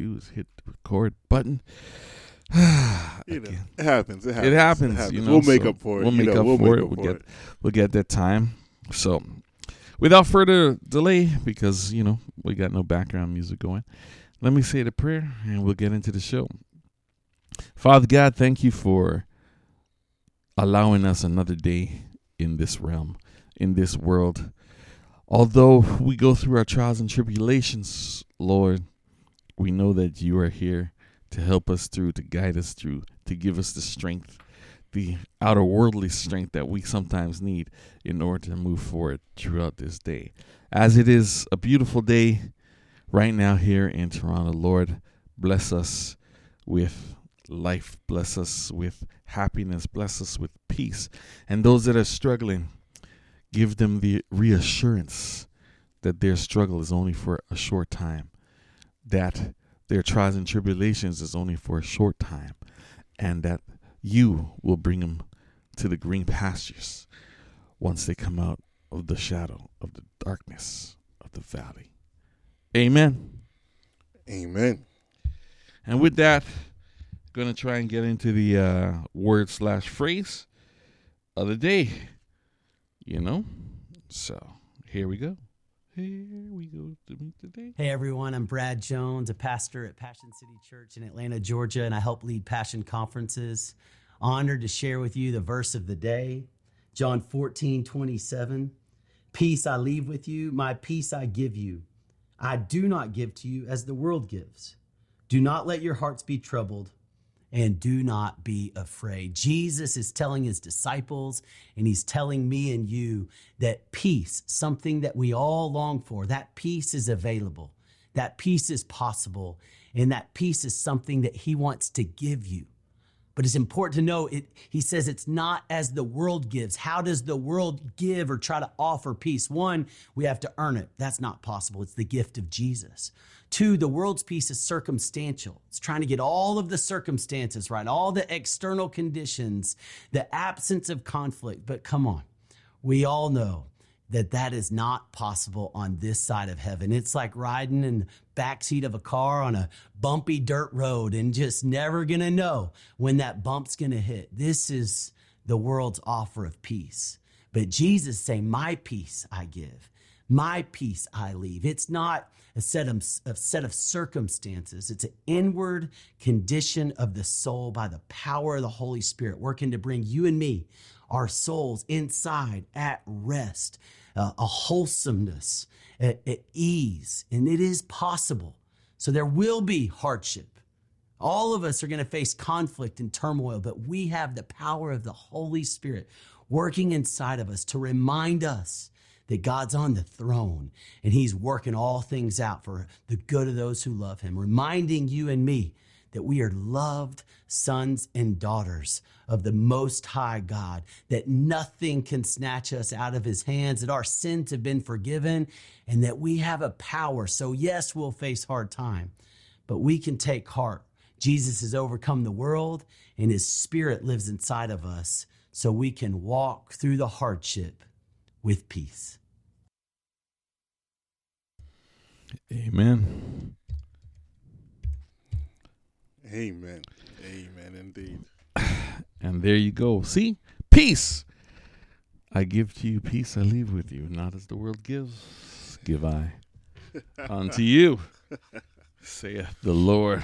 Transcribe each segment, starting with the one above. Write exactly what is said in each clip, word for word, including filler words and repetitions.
do is hit the record button. You know, it happens. It happens. It happens. It happens. You know, we'll make so up for it. We'll make you know, up we'll for make it. Up we'll for get it. We'll get that time. So, without further delay, because you know we got no background music going, let me say the prayer and we'll get into the show. Father God, thank you for allowing us another day in this realm, in this world. Although we go through our trials and tribulations, Lord, we know that you are here to help us through, to guide us through, to give us the strength, the outer worldly strength that we sometimes need in order to move forward throughout this day. As it is a beautiful day right now here in Toronto, Lord, bless us with life, bless us with happiness, bless us with peace. And those that are struggling, give them the reassurance that their struggle is only for a short time, that their trials and tribulations is only for a short time, and that you will bring them to the green pastures once they come out of the shadow of the darkness of the valley. Amen. Amen. And with that, I'm going to try and get into the uh, word slash phrase of the day. You know, so here we go. Here we go to meet today. Hey everyone, I'm Brad Jones, a pastor at Passion City Church in Atlanta, Georgia, and I help lead Passion Conferences. Honored to share with you the verse of the day, John fourteen twenty-seven. Peace I leave with you, my peace I give you. I do not give to you as the world gives. Do not let your hearts be troubled, and do not be afraid. Jesus is telling his disciples, and he's telling me and you, that peace, something that we all long for, that peace is available, that peace is possible, and that peace is something that he wants to give you. But it's important to know, it, he says it's not as the world gives. How does the world give or try to offer peace? One, we have to earn it. That's not possible. It's the gift of Jesus. Two, the world's peace is circumstantial. It's trying to get all of the circumstances right, all the external conditions, the absence of conflict. But come on, we all know that that is not possible on this side of heaven. It's like riding in the backseat of a car on a bumpy dirt road and just never gonna know when that bump's gonna hit. This is the world's offer of peace. But Jesus saying, my peace I give, my peace I leave. It's not a set of, a set of circumstances. It's an inward condition of the soul by the power of the Holy Spirit working to bring you and me, our souls inside at rest, uh, a wholesomeness, at, at ease, and it is possible. So there will be hardship. All of us are going to face conflict and turmoil, but we have the power of the Holy Spirit working inside of us to remind us that God's on the throne and he's working all things out for the good of those who love him, reminding you and me that we are loved sons and daughters of the Most High God, that nothing can snatch us out of his hands, that our sins have been forgiven, and that we have a power. So yes, we'll face hard time, but we can take heart. Jesus has overcome the world, and his spirit lives inside of us, so we can walk through the hardship with peace. Amen. Amen. Amen, indeed. And there you go. See? Peace. I give to you peace I leave with you. Not as the world gives, give I unto you, saith the Lord.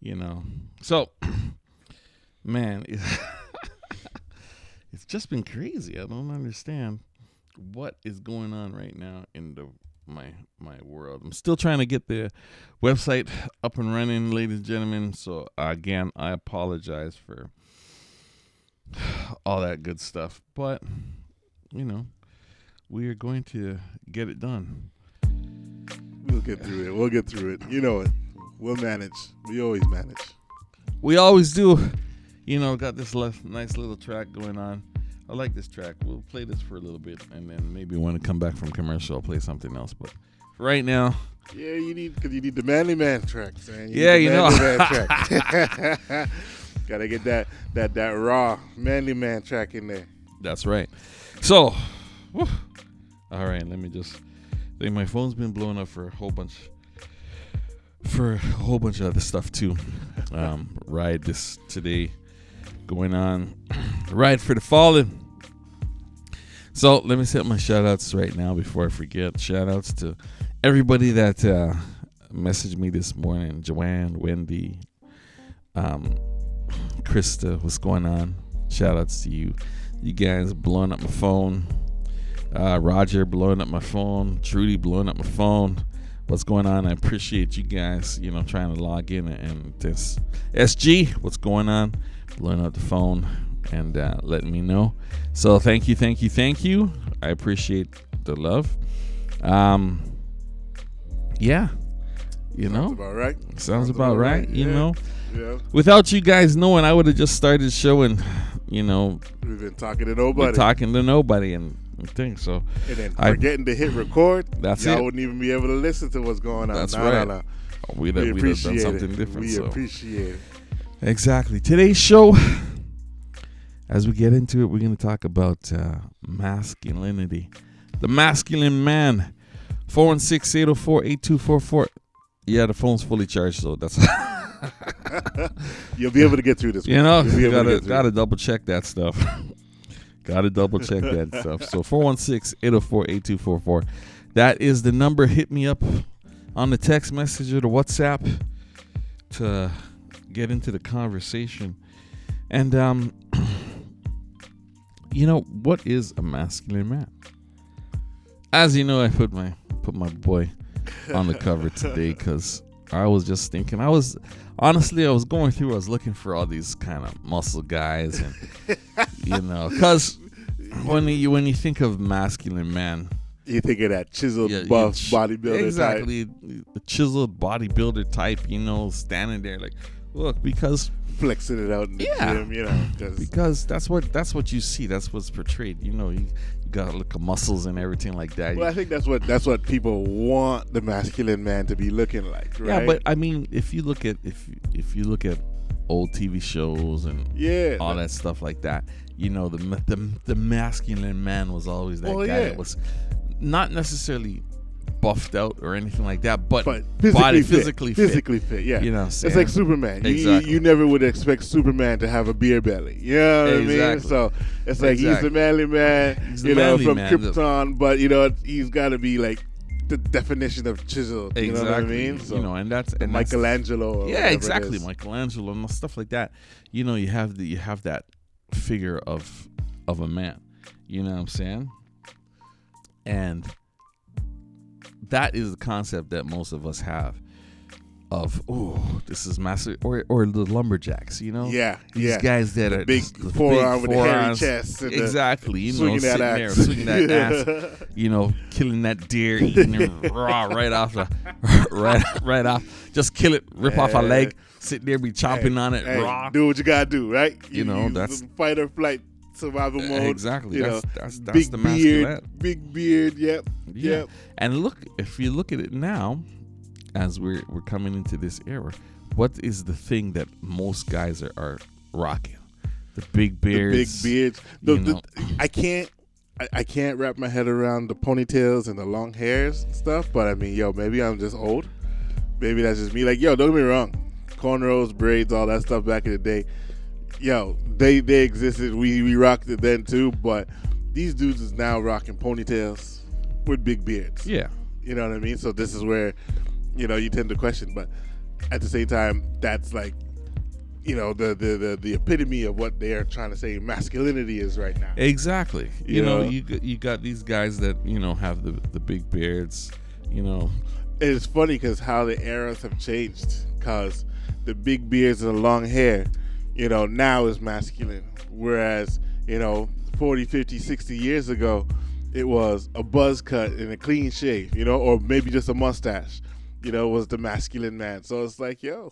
You know. So, man, it's, it's just been crazy. I don't understand what is going on right now in the my my world. I'm still trying to get the website up and running, ladies and gentlemen. So again, I apologize for all that good stuff, but you know, we are going to get it done. We'll get through it. We'll get through it. You know it. We'll manage. We always manage. We always do. You know, got this left, nice little track going on. I like this track. We'll play this for a little bit, and then maybe when I come back from commercial, I'll play something else. But for right now, yeah, you need because you need the Manly Man track, man. You yeah, you know, track. Gotta get that that that raw Manly Man track in there. That's right. So, whew. All right, let me just. I think my phone's been blowing up for a whole bunch for a whole bunch of other stuff too. Um, ride this today going on. Ride for the Fallen. So let me set my shout outs right now before I forget. Shout outs to everybody that uh, messaged me this morning. Joanne, Wendy, um, Krista, what's going on? Shout outs to you. You guys blowing up my phone. Uh, Roger blowing up my phone. Trudy blowing up my phone. What's going on? I appreciate you guys, you know, trying to log in and this. S G, what's going on? Blowing up the phone and uh, letting me know. So thank you, thank you, thank you. I appreciate the love. Um, yeah, you know, sounds about right. Sounds, sounds about, about right. right. You yeah. know, yeah. Without you guys knowing, I would have just started showing. You know, we've been talking to nobody. Been talking to nobody and. Thing so, and then forgetting I, to hit record. That's y'all it. Y'all wouldn't even be able to listen to what's going on. That's nah, right. Nah, nah. We'd, we we'd have done something it. different. We so. appreciate it. Exactly. Today's show, as we get into it, we're going to talk about uh, masculinity. The masculine man. four one six, eight oh four, eight two four four. Yeah, the phone's fully charged, so that's. You'll be able to get through this. You know, you gotta gotta double check that stuff. Got to double check that stuff. So four one six, eight oh four, eight two four four. That is the number. Hit me up on the text message or the WhatsApp to get into the conversation. And, um, you know, what is a masculine man? As you know, I put my put my boy on the cover today because I was just thinking. I was honestly, I was going through. I was looking for all these kind of muscle guys, and you know, because when you when you think of masculine man, you think of that chiseled, yeah, buff bodybuilder, exactly, type. The chiseled bodybuilder type. You know, standing there like, look, because flexing it out in the yeah, gym. You know, just. Because that's what that's what you see. That's what's portrayed. You know. You, Got to look at muscles and everything like that. Well, I think that's what that's what people want the masculine man to be looking like, right? Yeah, but I mean, if you look at if if you look at old T V shows and yeah, all that stuff like that, you know, the the, the masculine man was always that well, guy yeah. that was not necessarily buffed out or anything like that, but, but physically body fit, physically fit. Physically fit, yeah. You know, it's like Superman. Exactly. You, you never would expect Superman to have a beer belly. You know what exactly. I mean? So it's like exactly. he's a manly man, he's you know, from man. Krypton, but you know, he's got to be like the definition of chiseled. You exactly. know what I mean? So you know, and that's and Michelangelo. That's, yeah, exactly, Michelangelo and stuff like that. You know, you have the you have that figure of of a man. You know what I'm saying? And that is the concept that most of us have of, oh, this is massive, or or the lumberjacks, you know? Yeah, These yeah. guys that the are big the forearm big with forearms, the hairy chest. Exactly, you know, sitting axe. there, swinging that ass, you know, killing that deer, eating it raw right off the, right, right off, just kill it, rip yeah. off a leg, sit there, be chomping hey, on it hey, raw. Do what you gotta do, right? You, you know, that's fight or flight. Survival mode. Exactly. That's, know, that's that's big the masculine. Beard, big beard. Yep. Yeah. Yep. And look, if you look at it now, as we're we're coming into this era, what is the thing that most guys are, are rocking? The big beards. The big beards. The, the, I can't. I, I can't wrap my head around the ponytails and the long hairs and stuff. But I mean, yo, maybe I'm just old. Maybe that's just me. Like, yo, don't get me wrong. Cornrows, braids, all that stuff back in the day. Yo, they they existed. We we rocked it then too, but these dudes is now rocking ponytails with big beards. Yeah, you know what I mean. So this is where, you know, you tend to question, but at the same time, that's like, you know, the the the, the epitome of what they are trying to say masculinity is right now. Exactly. You, you know, know, you you got these guys that, you know, have the the big beards. You know, it's funny because how the eras have changed. Because the big beards and the long hair. You know, now is masculine, whereas, you know, forty, fifty, sixty years ago, it was a buzz cut and a clean shave, you know, or maybe just a mustache, you know, was the masculine man. So it's like, yo,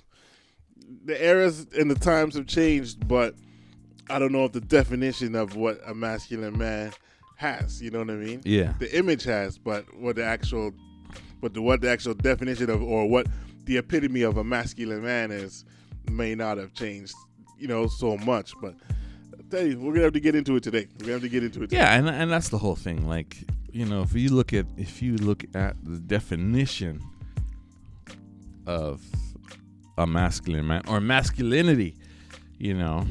the eras and the times have changed, but I don't know if the definition of what a masculine man has, you know what I mean? Yeah. The image has, but what the actual, but the, what the actual definition of, or what the epitome of a masculine man is, may not have changed. You know, so much, but I tell you, we're gonna have to get into it today. We're gonna have to get into it today. Yeah, and and that's the whole thing. Like, you know, if you look at if you look at the definition of a masculine man or masculinity, you know,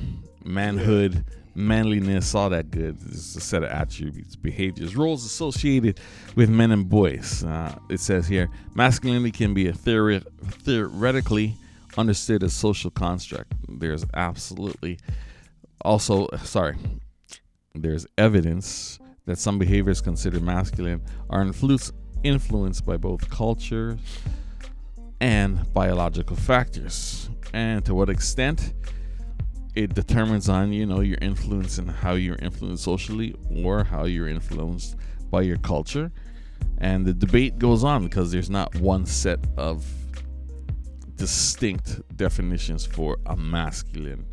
manhood, manliness, all that good. It's a set of attributes, behaviors, roles associated with men and boys. Uh, it says here, masculinity can be a theory, theoretically understood as social construct. There's absolutely also, sorry, there's evidence that some behaviors considered masculine are influenced influenced by both culture and biological factors, and to what extent it determines on, you know, your influence and how you're influenced socially or how you're influenced by your culture. And the debate goes on because there's not one set of distinct definitions for a masculine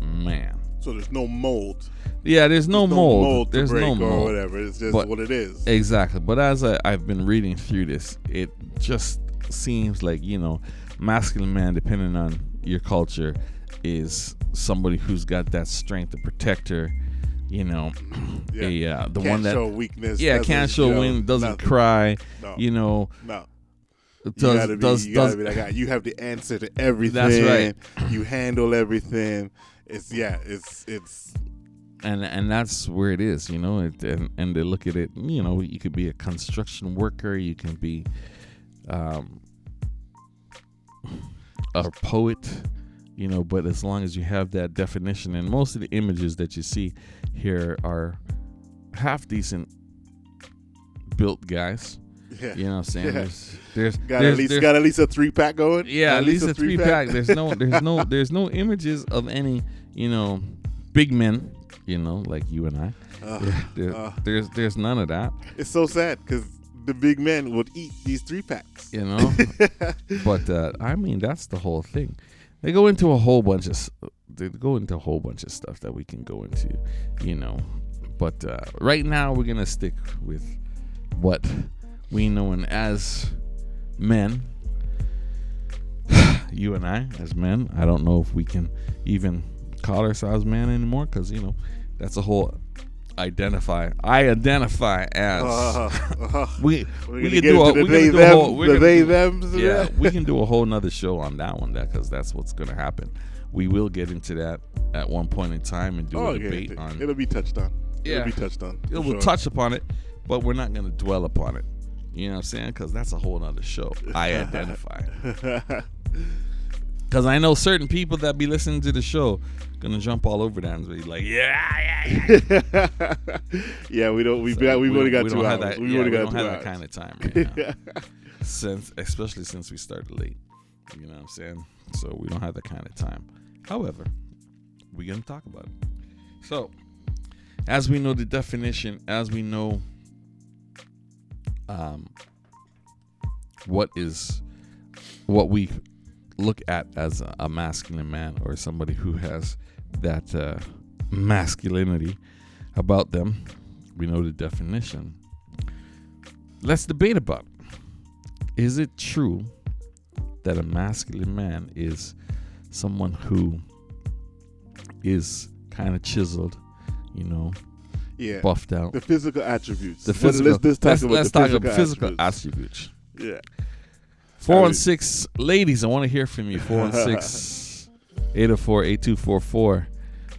man. So there's no mold. Yeah, there's no, there's no mold. mold there's no mold or whatever. It's just but, what it is. Exactly. But as I, I've been reading through this, it just seems like, you know, masculine man, depending on your culture, is somebody who's got that strength, the protector, you know, yeah. a, uh, the can't one that show weakness. Yeah, can't show you know, wind, doesn't nothing. cry. No. You know. No. Does, you gotta be, does, you gotta does, be that guy. You have the answer to everything. That's right. You handle everything. It's yeah, it's it's, and and that's where it is, you know. It, and and they look at it, you know. You could be a construction worker, you can be, um, a poet, you know. But as long as you have that definition, and most of the images that you see here are half decent built guys. Yeah. You know what I'm saying? Yeah. There's, there's, got there's, at least there's, got at least a three pack going. Yeah, at, at least, least a three pack. pack. There's no there's no there's no images of any, you know, big men, you know, like you and I. Uh, there, there, uh, there's there's none of that. It's so sad because the big men would eat these three packs. You know, but uh, I mean that's the whole thing. They go into a whole bunch of they go into a whole bunch of stuff that we can go into, you know. But uh, right now we're gonna stick with what we know and as men, you and I as men, I don't know if we can even call ourselves men anymore because, you know, that's a whole identify. I identify as. Uh, uh, we we can do a they them. Yeah, we can do a whole nother show on that one that because that's what's going to happen. We will get into that at one point in time and do oh, a debate it. on. It'll be touched on. Yeah, it'll be touched on. It will sure. touch upon it, but we're not going to dwell upon it. You know what I'm saying? Because that's a whole other show. I identify. Because I know certain people that be listening to the show going to jump all over that and be like, yeah, yeah, yeah. yeah, we don't. We so got, we, we only got we two hours. That, we yeah, only got we don't two have hours. that kind of time right now. Since, especially since we started late. You know what I'm saying? So we don't have that kind of time. However, we're going to talk about it. So as we know the definition, as we know Um, what is what we look at as a, a masculine man or somebody who has that uh, masculinity about them. We know the definition. Let's debate about it. Is it true that a masculine man is someone who is kind of chiseled, you know? Yeah, buffed out. The physical attributes. The physical. Let's, let's talk let's, about let's the talk physical, physical attributes. attributes. Yeah. four one six, ladies, I want to hear from you. four one six, eight zero four, eight two four four.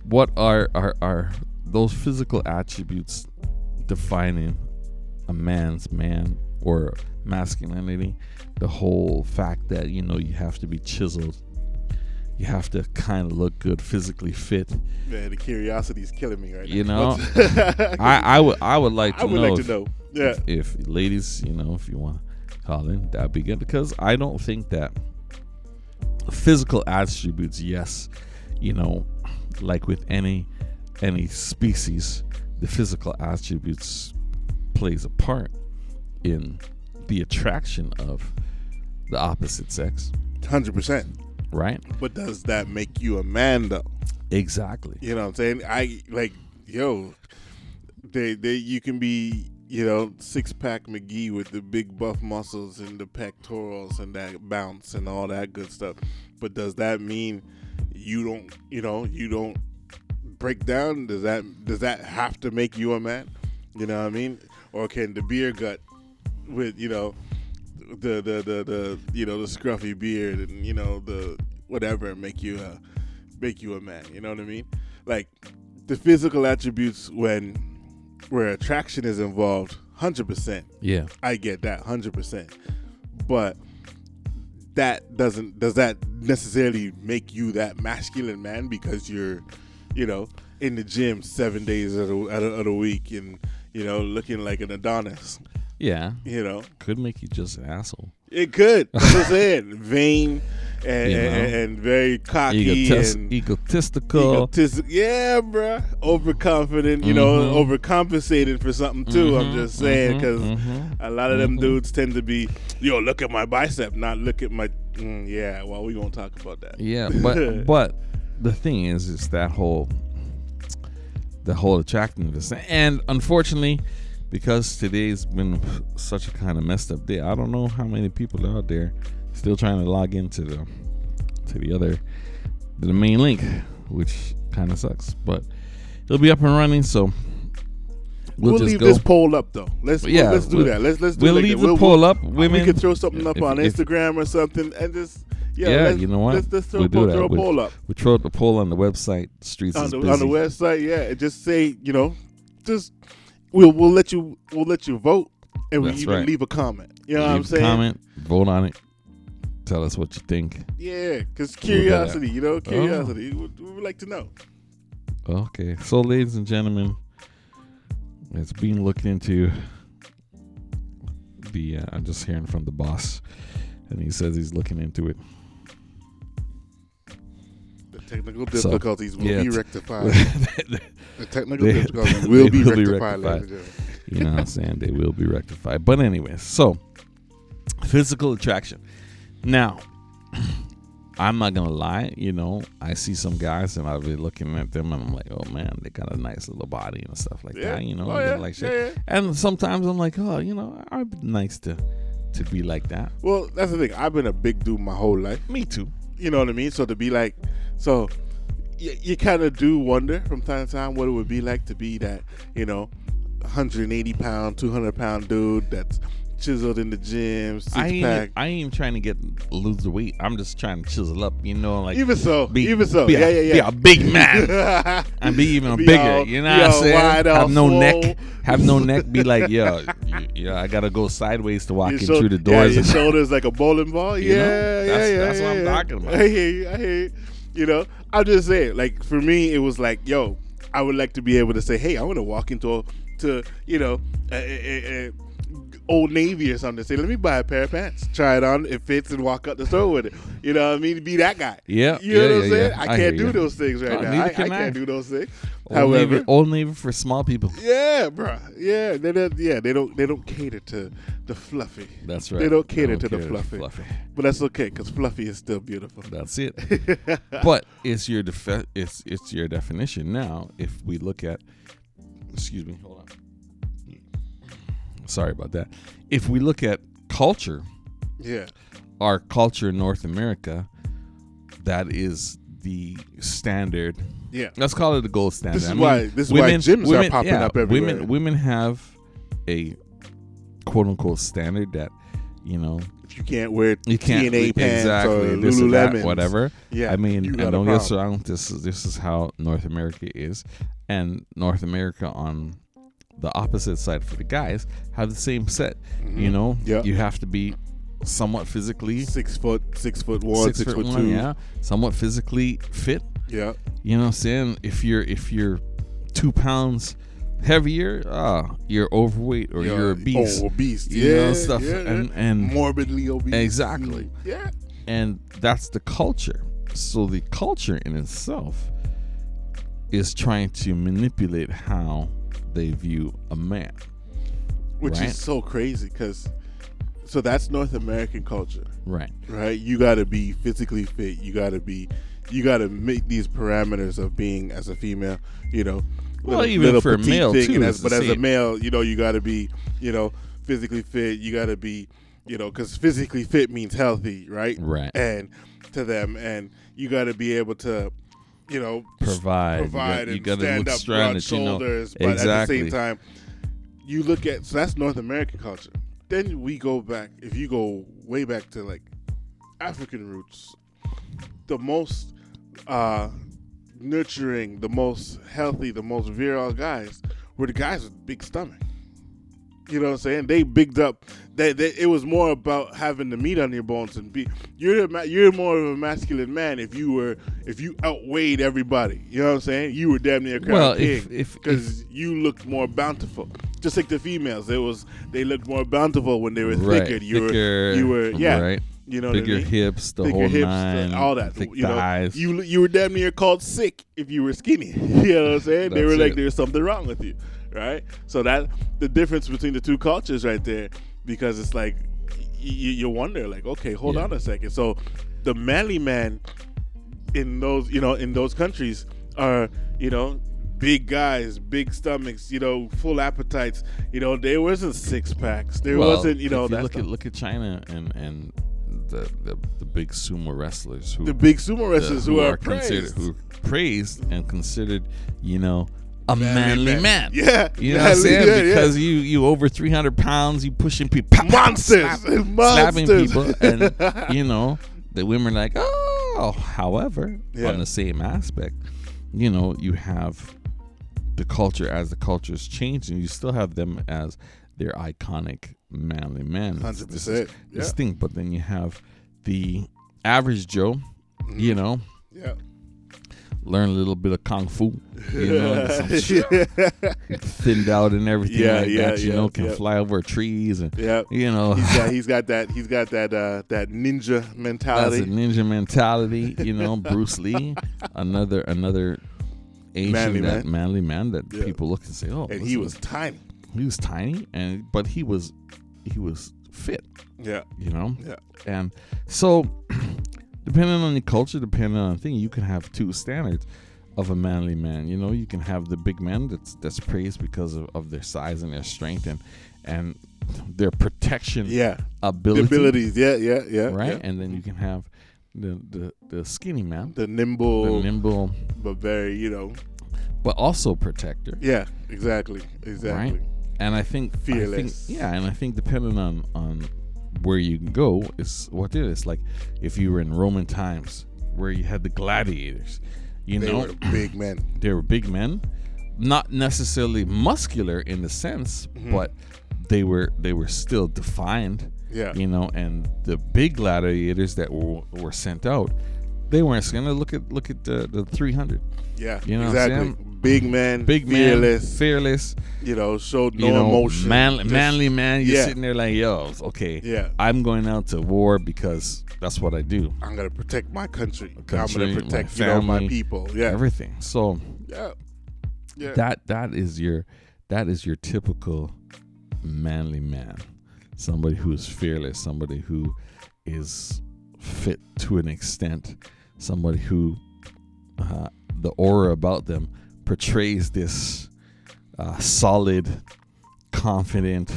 What are, are are those physical attributes defining a man's man or masculinity? The whole fact that, you know, you have to be chiseled. You have to kind of look good, physically fit. Man, the curiosity is killing me right now. You know, I, I would I would like to I would know, like if, to know. Yeah. If, if ladies, you know, if you want to call in, that'd be good because I don't think that physical attributes, yes, you know, like with any any species, the physical attributes plays a part in the attraction of the opposite sex. one hundred percent. Right, but does that make you a man though? Exactly. You know what I'm saying? I like, yo, they they you can be, you know, six pack McGee with the big buff muscles and the pectorals and that bounce and all that good stuff. But does that mean you don't, you know, you don't break down? Does that does that have to make you a man? You know what I mean? Or can the beer gut with, you know, the the the the you know the scruffy beard and you know the whatever make you a make you a man. You know what I mean? Like the physical attributes when where attraction is involved, one hundred percent. Yeah, I get that one hundred percent. But that doesn't does that necessarily make you that masculine man because you're, you know, in the gym seven days of the, of the week and you know looking like an Adonis. Yeah, you know, could make you just an asshole. It could. That's what I'm saying. Vain and, you know, and, and very cocky, Egotis- and egotistical. Egotistic. Yeah, bruh. Overconfident. Mm-hmm. You know, overcompensated for something too. Mm-hmm, I'm just saying because mm-hmm, mm-hmm, a lot of them mm-hmm. dudes tend to be, yo, look at my bicep, not look at my. Mm, yeah, well, we won't talk about that. Yeah, but but the thing is, is that whole the whole attractiveness, and unfortunately, because today's been such a kind of messed up day, I don't know how many people are out there still trying to log into the to the other the main link, which kind of sucks. But it'll be up and running, so we'll, we'll just leave go. this poll up though. Let's yeah, we'll, let's do we'll, that. Let's let's do we'll like leave that. the we'll, poll we'll, up. Women, we can throw something if, up on if, Instagram or something, and just yeah, yeah you know what? Let's, let's throw, we'll po- throw a we'll, poll up. We we'll throw up a poll on the website. Streets on the, is busy. on the website. Yeah, just say you know just. We'll we'll let you we'll let you vote and we even right. leave a comment. You know leave what I'm saying? Comment, vote on it. Tell us what you think. Yeah, because curiosity, we'll you know, curiosity. Oh. We would like to know. Okay, so ladies and gentlemen, it's been looked into. The uh, I'm just hearing from the boss, and he says he's looking into it. Technical difficulties so, will yeah, be rectified. The technical they, difficulties will, will be rectified. Be rectified. You know what I'm saying? They will be rectified. But anyway, so physical attraction. Now, I'm not going to lie. You know, I see some guys and I'll be looking at them and I'm like, oh, man, they got a nice little body and stuff like yeah. that. You know, oh, yeah. like shit. Yeah, yeah. And sometimes I'm like, oh, you know, I'd be nice to, to be like that. Well, that's the thing. I've been a big dude my whole life. Me too. You know what I mean? So to be like, so you, you kind of do wonder from time to time what it would be like to be that, you know, one hundred eighty pound, two hundred pound dude that's chiseled in the gym, six I ain't, pack. I ain't even trying to get lose the weight. I'm just trying to chisel up, you know, like even so, be, even so, be yeah, a, yeah, yeah, be a big man and be even be bigger. All, you know what I'm saying? Have no swole. neck, have no neck. Be like, yo, yeah, I gotta go sideways to walk your in shoulder, through the doors. Yeah, your shoulders like a bowling ball. You yeah, know? That's, yeah, yeah. That's yeah, what yeah. I'm talking about. I hear you. I hear you. You know, I'm just saying. Like for me, it was like, yo, I would like to be able to say, hey, I want to walk into, a, to you know. A, a, a, Old Navy or something. Say, let me buy a pair of pants, try it on, it fits, and walk out the store with it. You know what I mean? Be that guy. Yeah. You know yeah, what I'm yeah, saying? Yeah. I can't I do you. those things right oh, now. I, I can't I. do those things. Old However, Navy, Old Navy for small people. Yeah, bro. Yeah, they don't. Yeah, they don't. They don't cater to the fluffy. That's right. They don't cater, they don't to, cater the fluffy. to the fluffy. But that's okay because fluffy is still beautiful. That's it. But it's your defi- It's it's your definition now. If we look at, excuse me, hold on. Sorry about that. If we look at culture, yeah, our culture in North America, that is the standard. Yeah, let's call it the gold standard. This is I mean, why this is women, why gyms women, are popping yeah, up everywhere. Women women have a quote unquote standard that you know if you can't wear you can't T N A pants exactly or this or that, whatever. Yeah, I mean, and don't get surrounded. This is this is how North America is, and North America on. The opposite side for the guys have the same set, mm-hmm. you know. Yep. You have to be somewhat physically six foot, six foot one, six, six foot, foot two, one, yeah, somewhat physically fit. Yeah, you know what I'm saying. If you're if you're two pounds heavier, ah, you're overweight or yeah. you're obese, oh, obese, you yeah, know, stuff, yeah, and and morbidly obese, exactly. Yeah, and that's the culture. So the culture in itself is trying to manipulate how. They view a man, which right? is so crazy because so that's North American culture, right? Right, you got to be physically fit, you got to be, you got to make these parameters of being as a female, you know, well, little, even little for a male, thing, too, as, but as a male, you know, you got to be, you know, physically fit, you got to be, you know, because physically fit means healthy, right? Right, and to them, and you got to be able to. You know, provide, provide, you, got, you and stand up, broad shoulders, you know, exactly. But at the same time, you look at so that's North American culture. Then we go back, if you go way back to like African roots, the most uh, nurturing, the most healthy, the most virile guys were the guys with big stomach. You know what I'm saying? They bigged up. They, they, it was more about having the meat on your bones and be. You're a, you're more of a masculine man if you were if you outweighed everybody. You know what I'm saying? You were damn near crowned king because you looked more bountiful. Just like the females, it was they looked more bountiful when they were right, thicker. You thicker, were you were yeah. Right. You know, bigger I mean? hips, the thicker whole hips, nine, all that. Thick you know, thighs. You you were damn near called sick if you were skinny. You know what I'm saying? They were like, it. there's something wrong with you, right? So that the difference between the two cultures, right there, because it's like you, you wonder, like, okay, hold yeah. on a second. So the manly man in those, you know, in those countries are, you know, big guys, big stomachs, you know, full appetites. You know, there wasn't six packs. There well, wasn't, you know, you that look stuff. at look at China and and. The, the the big sumo wrestlers who the big sumo wrestlers the, who, who are, are praised who are praised and considered, you know, a manly, manly man. man. Yeah. You know manly, what I'm saying? Yeah, because yeah. you you over three hundred pounds, you pushing people. Monsters. Slap, Monsters. Slapping people. And, you know, the women are like, oh, however, yeah. on the same aspect, you know, you have the culture as the culture's changed, and you still have them as their iconic manly man. Hundred percent. This yeah. thing, but then you have the average Joe, mm-hmm. you know, yeah, learn a little bit of kung fu, you know, thinned out and everything yeah, like yeah, that. You yeah, know, can yeah. fly over trees and yeah. you know, he's got, he's got that, he's got that, uh, that ninja mentality. That's a ninja mentality, you know. Bruce Lee, another another Asian manly that man. manly man that yeah. people look and say, oh, and he was this? tiny. He was tiny, and but he was he was fit. Yeah, you know. Yeah, and so depending on your culture, depending on the thing, you can have two standards of a manly man. You know, you can have the big man that's that's praised because of, of their size and their strength and and their protection. Yeah, ability. abilities. Yeah, yeah, yeah. Right, yeah. And then you can have the, the the skinny man, the nimble, the nimble, but very you know, but also protector. Yeah, exactly, exactly. Right? And I think fearless. I think, yeah, and I think depending on, on where you go is what it is. Like if you were in Roman times where you had the gladiators, you they know, were big men. They were big men, not necessarily muscular in the sense, mm-hmm. but they were they were still defined. Yeah, you know, and the big gladiators that were, were sent out, they weren't skinny. Look at look at the, the three hundred. Yeah, you know exactly. Big man, big fearless, man, fearless. You know, showed no you know, emotion. Manly, manly man. You're yeah. sitting there like, yo, okay. Yeah, I'm going out to war because that's what I do. I'm gonna protect my country. country I'm gonna protect my, you know, my people. Yeah, everything. So yeah, yeah. That that is your that is your typical manly man. Somebody who is fearless. Somebody who is fit to an extent. Somebody who uh, the aura about them portrays this uh, solid, confident,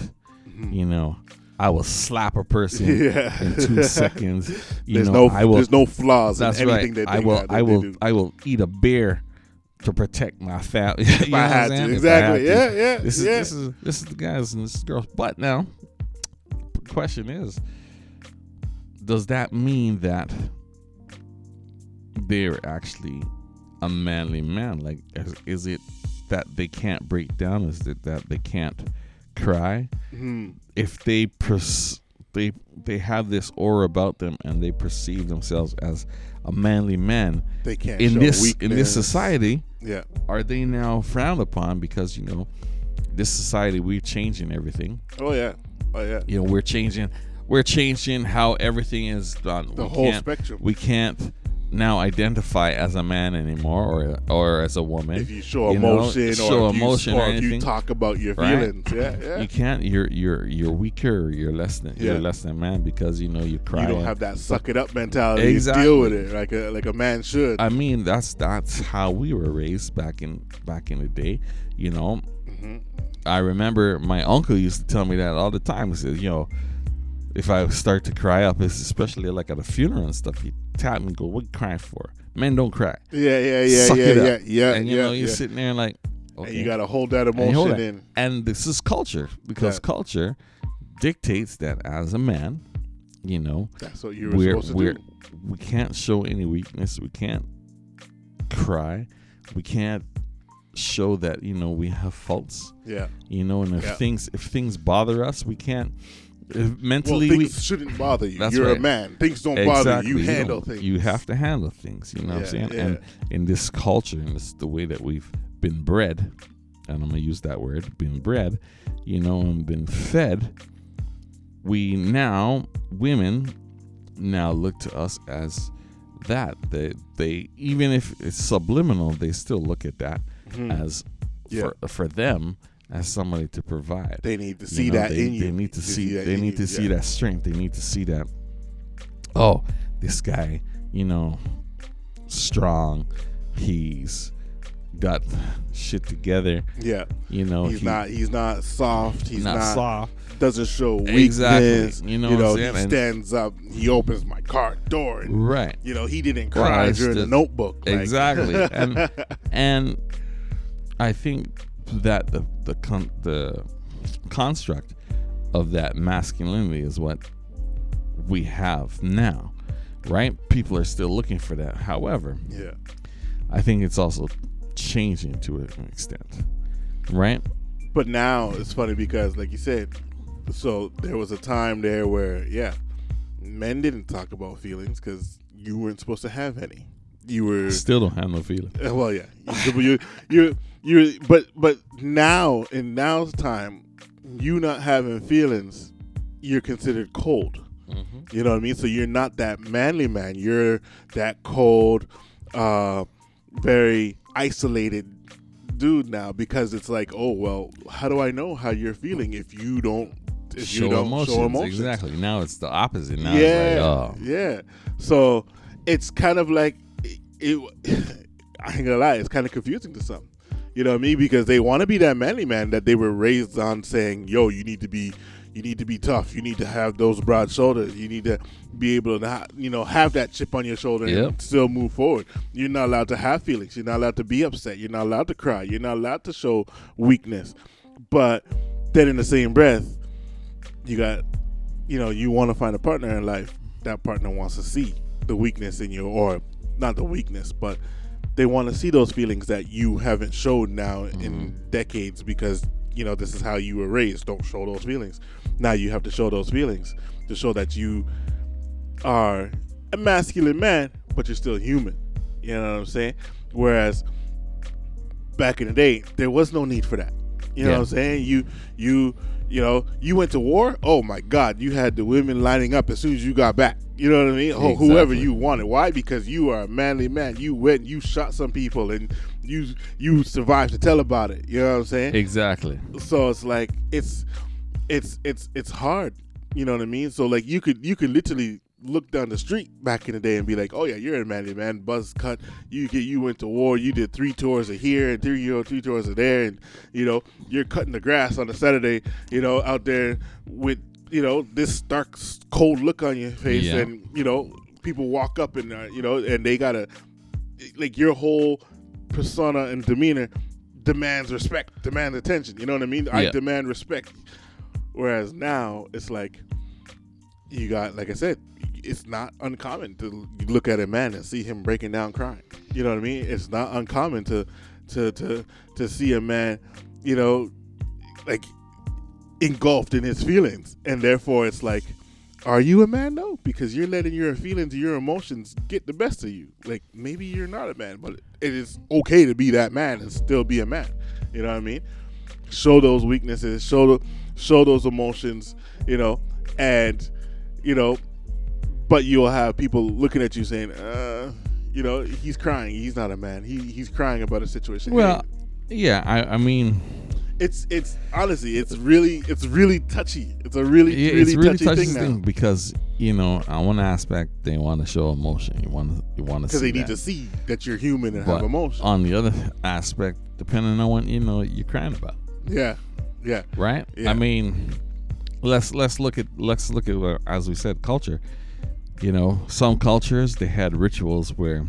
mm-hmm. you know, I will slap a person yeah. in two seconds. You there's know, no, I will, there's no flaws in anything right. that they I will, got, that I will, they do. I will eat a bear to protect my family. If, if I had to, exactly. Yeah, yeah. This is yeah. this is this is the guys and this is the girls. But now, the question is, does that mean that they're actually a manly man? Like, is, is it that they can't break down? Is it that they can't cry? Mm-hmm. If they pers- they they have this aura about them and they perceive themselves as a manly man, they can't in show this weakness. in this society. Yeah, are they now frowned upon because you know this society we're changing everything? Oh yeah, oh yeah. You know we're changing we're changing how everything is done. The we whole spectrum. We can't. Now identify as a man anymore or or as a woman if you show you emotion know, show or, if emotion you, or, or anything, if you talk about your feelings right? yeah, yeah you can't you're you're you're weaker you're less than yeah. you're less than man because you know you cry you don't have that suck it up mentality exactly. You deal with it like a like a man should. I mean that's that's how we were raised back in back in the day, you know. Mm-hmm. I remember my uncle used to tell me that all the time. He said, you know, if I start to cry up, it's especially like at a funeral and stuff, you tap me and go, what are you crying for? Men don't cry. Yeah, yeah, yeah, Suck yeah, it up. yeah, yeah. And you yeah, know, you're yeah. sitting there and like, okay. And you gotta hold that emotion and hold that. in. And this is culture because yeah. culture, dictates that as a man, you know, that's what you were we're, supposed to we're, do. We can't show any weakness. We can't cry. We can't show that, you know, we have faults. Yeah. You know, and if yeah. things if things bother us, we can't. If mentally, well, things we, shouldn't bother you. You're right. a man. Things don't exactly. bother you. You handle you things. You have to handle things. You know yeah, what I'm saying? Yeah. And in this culture, and this the way that we've been bred, and I'm gonna use that word, been bred, you know, and been fed. We now women now look to us as that. They they even if it's subliminal, they still look at that mm-hmm. as yeah. for for them. As somebody to provide, they need to see you know, that they, in you. They need to you see. They need to you. see yeah. that strength. They need to see that. Oh, this guy, you know, strong. He's got shit together. Yeah, you know, he's he, not. He's not soft. He's not, not soft. Doesn't show weakness. Exactly. You know, you know he and stands up. He opens my car door. And, right. You know, he didn't cry well, during the, the Notebook. Like. Exactly. and and I think. That the the con- the construct of that masculinity is what we have now, right? People are still looking for that. However, yeah, I think it's also changing to an extent, right? But now it's funny because, like you said, so there was a time there where yeah, men didn't talk about feelings because you weren't supposed to have any. You were still don't have no feeling. Well, yeah, you you. You, but but now in now's time, you not having feelings, you're considered cold. Mm-hmm. You know what I mean? So you're not that manly man. You're that cold, uh, very isolated dude now because it's like, oh well, how do I know how you're feeling if you don't if show you don't emotions. show emotions? Exactly. Now it's the opposite. Now yeah, it's like, oh. yeah. So it's kind of like it. it I ain't gonna lie, it's kind of confusing to some. You know what I mean? Because they want to be that manly man that they were raised on saying, yo, you need to be you need to be tough. You need to have those broad shoulders. You need to be able to, not, you know, have that chip on your shoulder yep. and still move forward. You're not allowed to have feelings. You're not allowed to be upset. You're not allowed to cry. You're not allowed to show weakness. But then in the same breath, you got, you know, you want to find a partner in life. That partner wants to see the weakness in you, or not the weakness, but they want to see those feelings that you haven't showed now in mm-hmm. decades because, you know, this is how you were raised. Don't show those feelings. Now you have to show those feelings to show that you are a masculine man, but you're still human. You know what I'm saying? Whereas back in the day, there was no need for that. You know yeah. what I'm saying? You, you, you know, you went to war. Oh, my God. You had the women lining up as soon as you got back. You know what I mean? Oh, exactly. Whoever you wanted. Why? Because you are a manly man. You went, you shot some people, and you you survived to tell about it. You know what I'm saying? Exactly. So it's like it's it's it's it's hard. You know what I mean? So like you could you could literally look down the street back in the day and be like, oh yeah, you're a manly man. Buzz cut. You get you went to war. You did three tours of here and three you know, three tours of there, and you know you're cutting the grass on a Saturday. You know out there with. You know, this stark, cold look on your face, yeah. and you know, people walk up and uh, you know, and they gotta like your whole persona and demeanor demands respect, demands attention. You know what I mean? Yeah. I demand respect. Whereas now it's like you got, like I said, it's not uncommon to look at a man and see him breaking down crying. You know what I mean? It's not uncommon to to to to see a man, you know, like. engulfed in his feelings, and therefore it's like, are you a man though? Because you're letting your feelings, your emotions get the best of you. Like maybe you're not a man, but it is okay to be that man and still be a man. You know what I mean? Show those weaknesses, show show those emotions, you know, and you know, but you'll have people looking at you saying, uh, you know, he's crying. He's not a man. He he's crying about a situation. Well, yeah, I I mean. It's it's honestly it's really it's really touchy. It's a really yeah, really, it's really touchy, touchy thing, thing now because you know on one aspect they want to show emotion. You want to you want to because they need that. to see that you're human and but have emotion. On the other aspect, depending on what you know you're crying about. Yeah, yeah, right. Yeah. I mean, let's let's look at let's look at uh, as we said culture. You know, some cultures they had rituals where,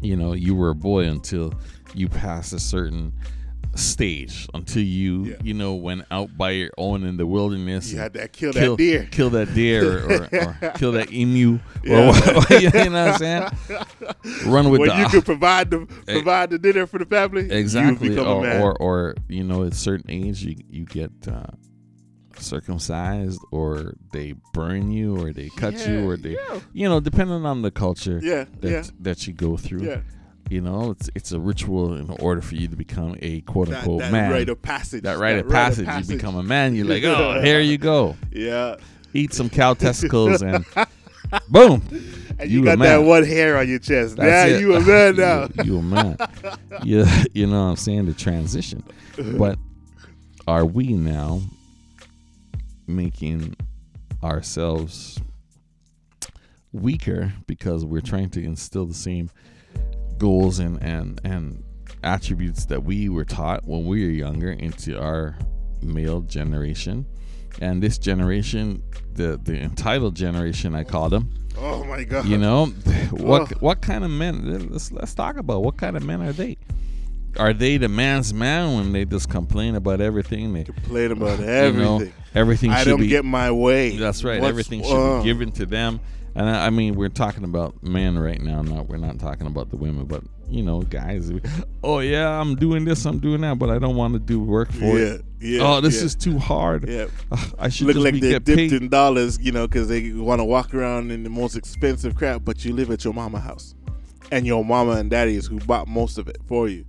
you know, you were a boy until you passed a certain. stage until you, yeah. you know, went out by your own in the wilderness. You had to kill, kill that deer. Kill that deer or, or, or kill that emu. Yeah. Or, or, you know what I'm saying? Run with well, the... When you could provide the, provide the dinner for the family, exactly. Or, or, or, you know, at a certain age, you, you get... Uh, circumcised, or they burn you, or they cut yeah, you, or they, yeah. you know, depending on the culture yeah, that yeah. that you go through, yeah. you know, it's it's a ritual in order for you to become a quote unquote that, that man. That rite of passage. That rite that of passage. passage. You become a man. You're like, oh, here you go. Yeah. Eat some cow testicles and boom. And you, you got that one hair on your chest. That's yeah, it. You a man now. you, you a man. Yeah, you know what I'm saying? The transition. But are we now making ourselves weaker because we're trying to instill the same goals and, and and attributes that we were taught when we were younger into our male generation? And this generation, the the entitled generation, I call them. Oh my God! You know what? Oh. What kind of men? Let's let's talk about what kind of men are they? Are they the man's man when they just complain about everything? They complain about everything. You know, everything. I should don't be, get my way. That's right. What's, everything should uh, be given to them. And I, I mean, we're talking about men right now. Not we're not talking about the women, but you know, guys. Oh yeah, I'm doing this. I'm doing that, but I don't want to do work for yeah, it. Yeah. Oh, this yeah. is too hard. Yeah. Uh, I should look just like be, they're dipped paid. in dollars, you know, because they want to walk around in the most expensive crap. But you live at your mama's house, and your mama and daddy is who bought most of it for you.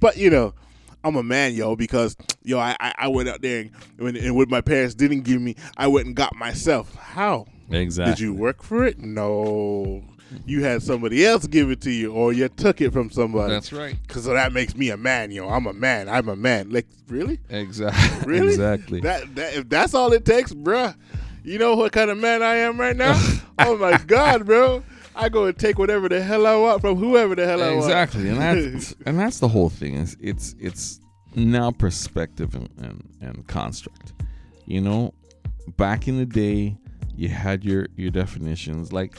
But, you know, I'm a man, yo, because, yo, I, I went out there and, and what my parents didn't give me, I went and got myself. How? Exactly. Did you work for it? No. You had somebody else give it to you, or you took it from somebody. That's right. Because so that makes me a man, yo. I'm a man. I'm a man. Like, really? Exactly. Really? Exactly. That, that, if that's all it takes, bruh, you know what kind of man I am right now? Oh, my God, bro. I go and take whatever the hell I want from whoever the hell I exactly. want. Exactly, and that's and that's the whole thing. It's it's, it's now perspective and, and, and construct. You know, back in the day, you had your, your definitions. Like,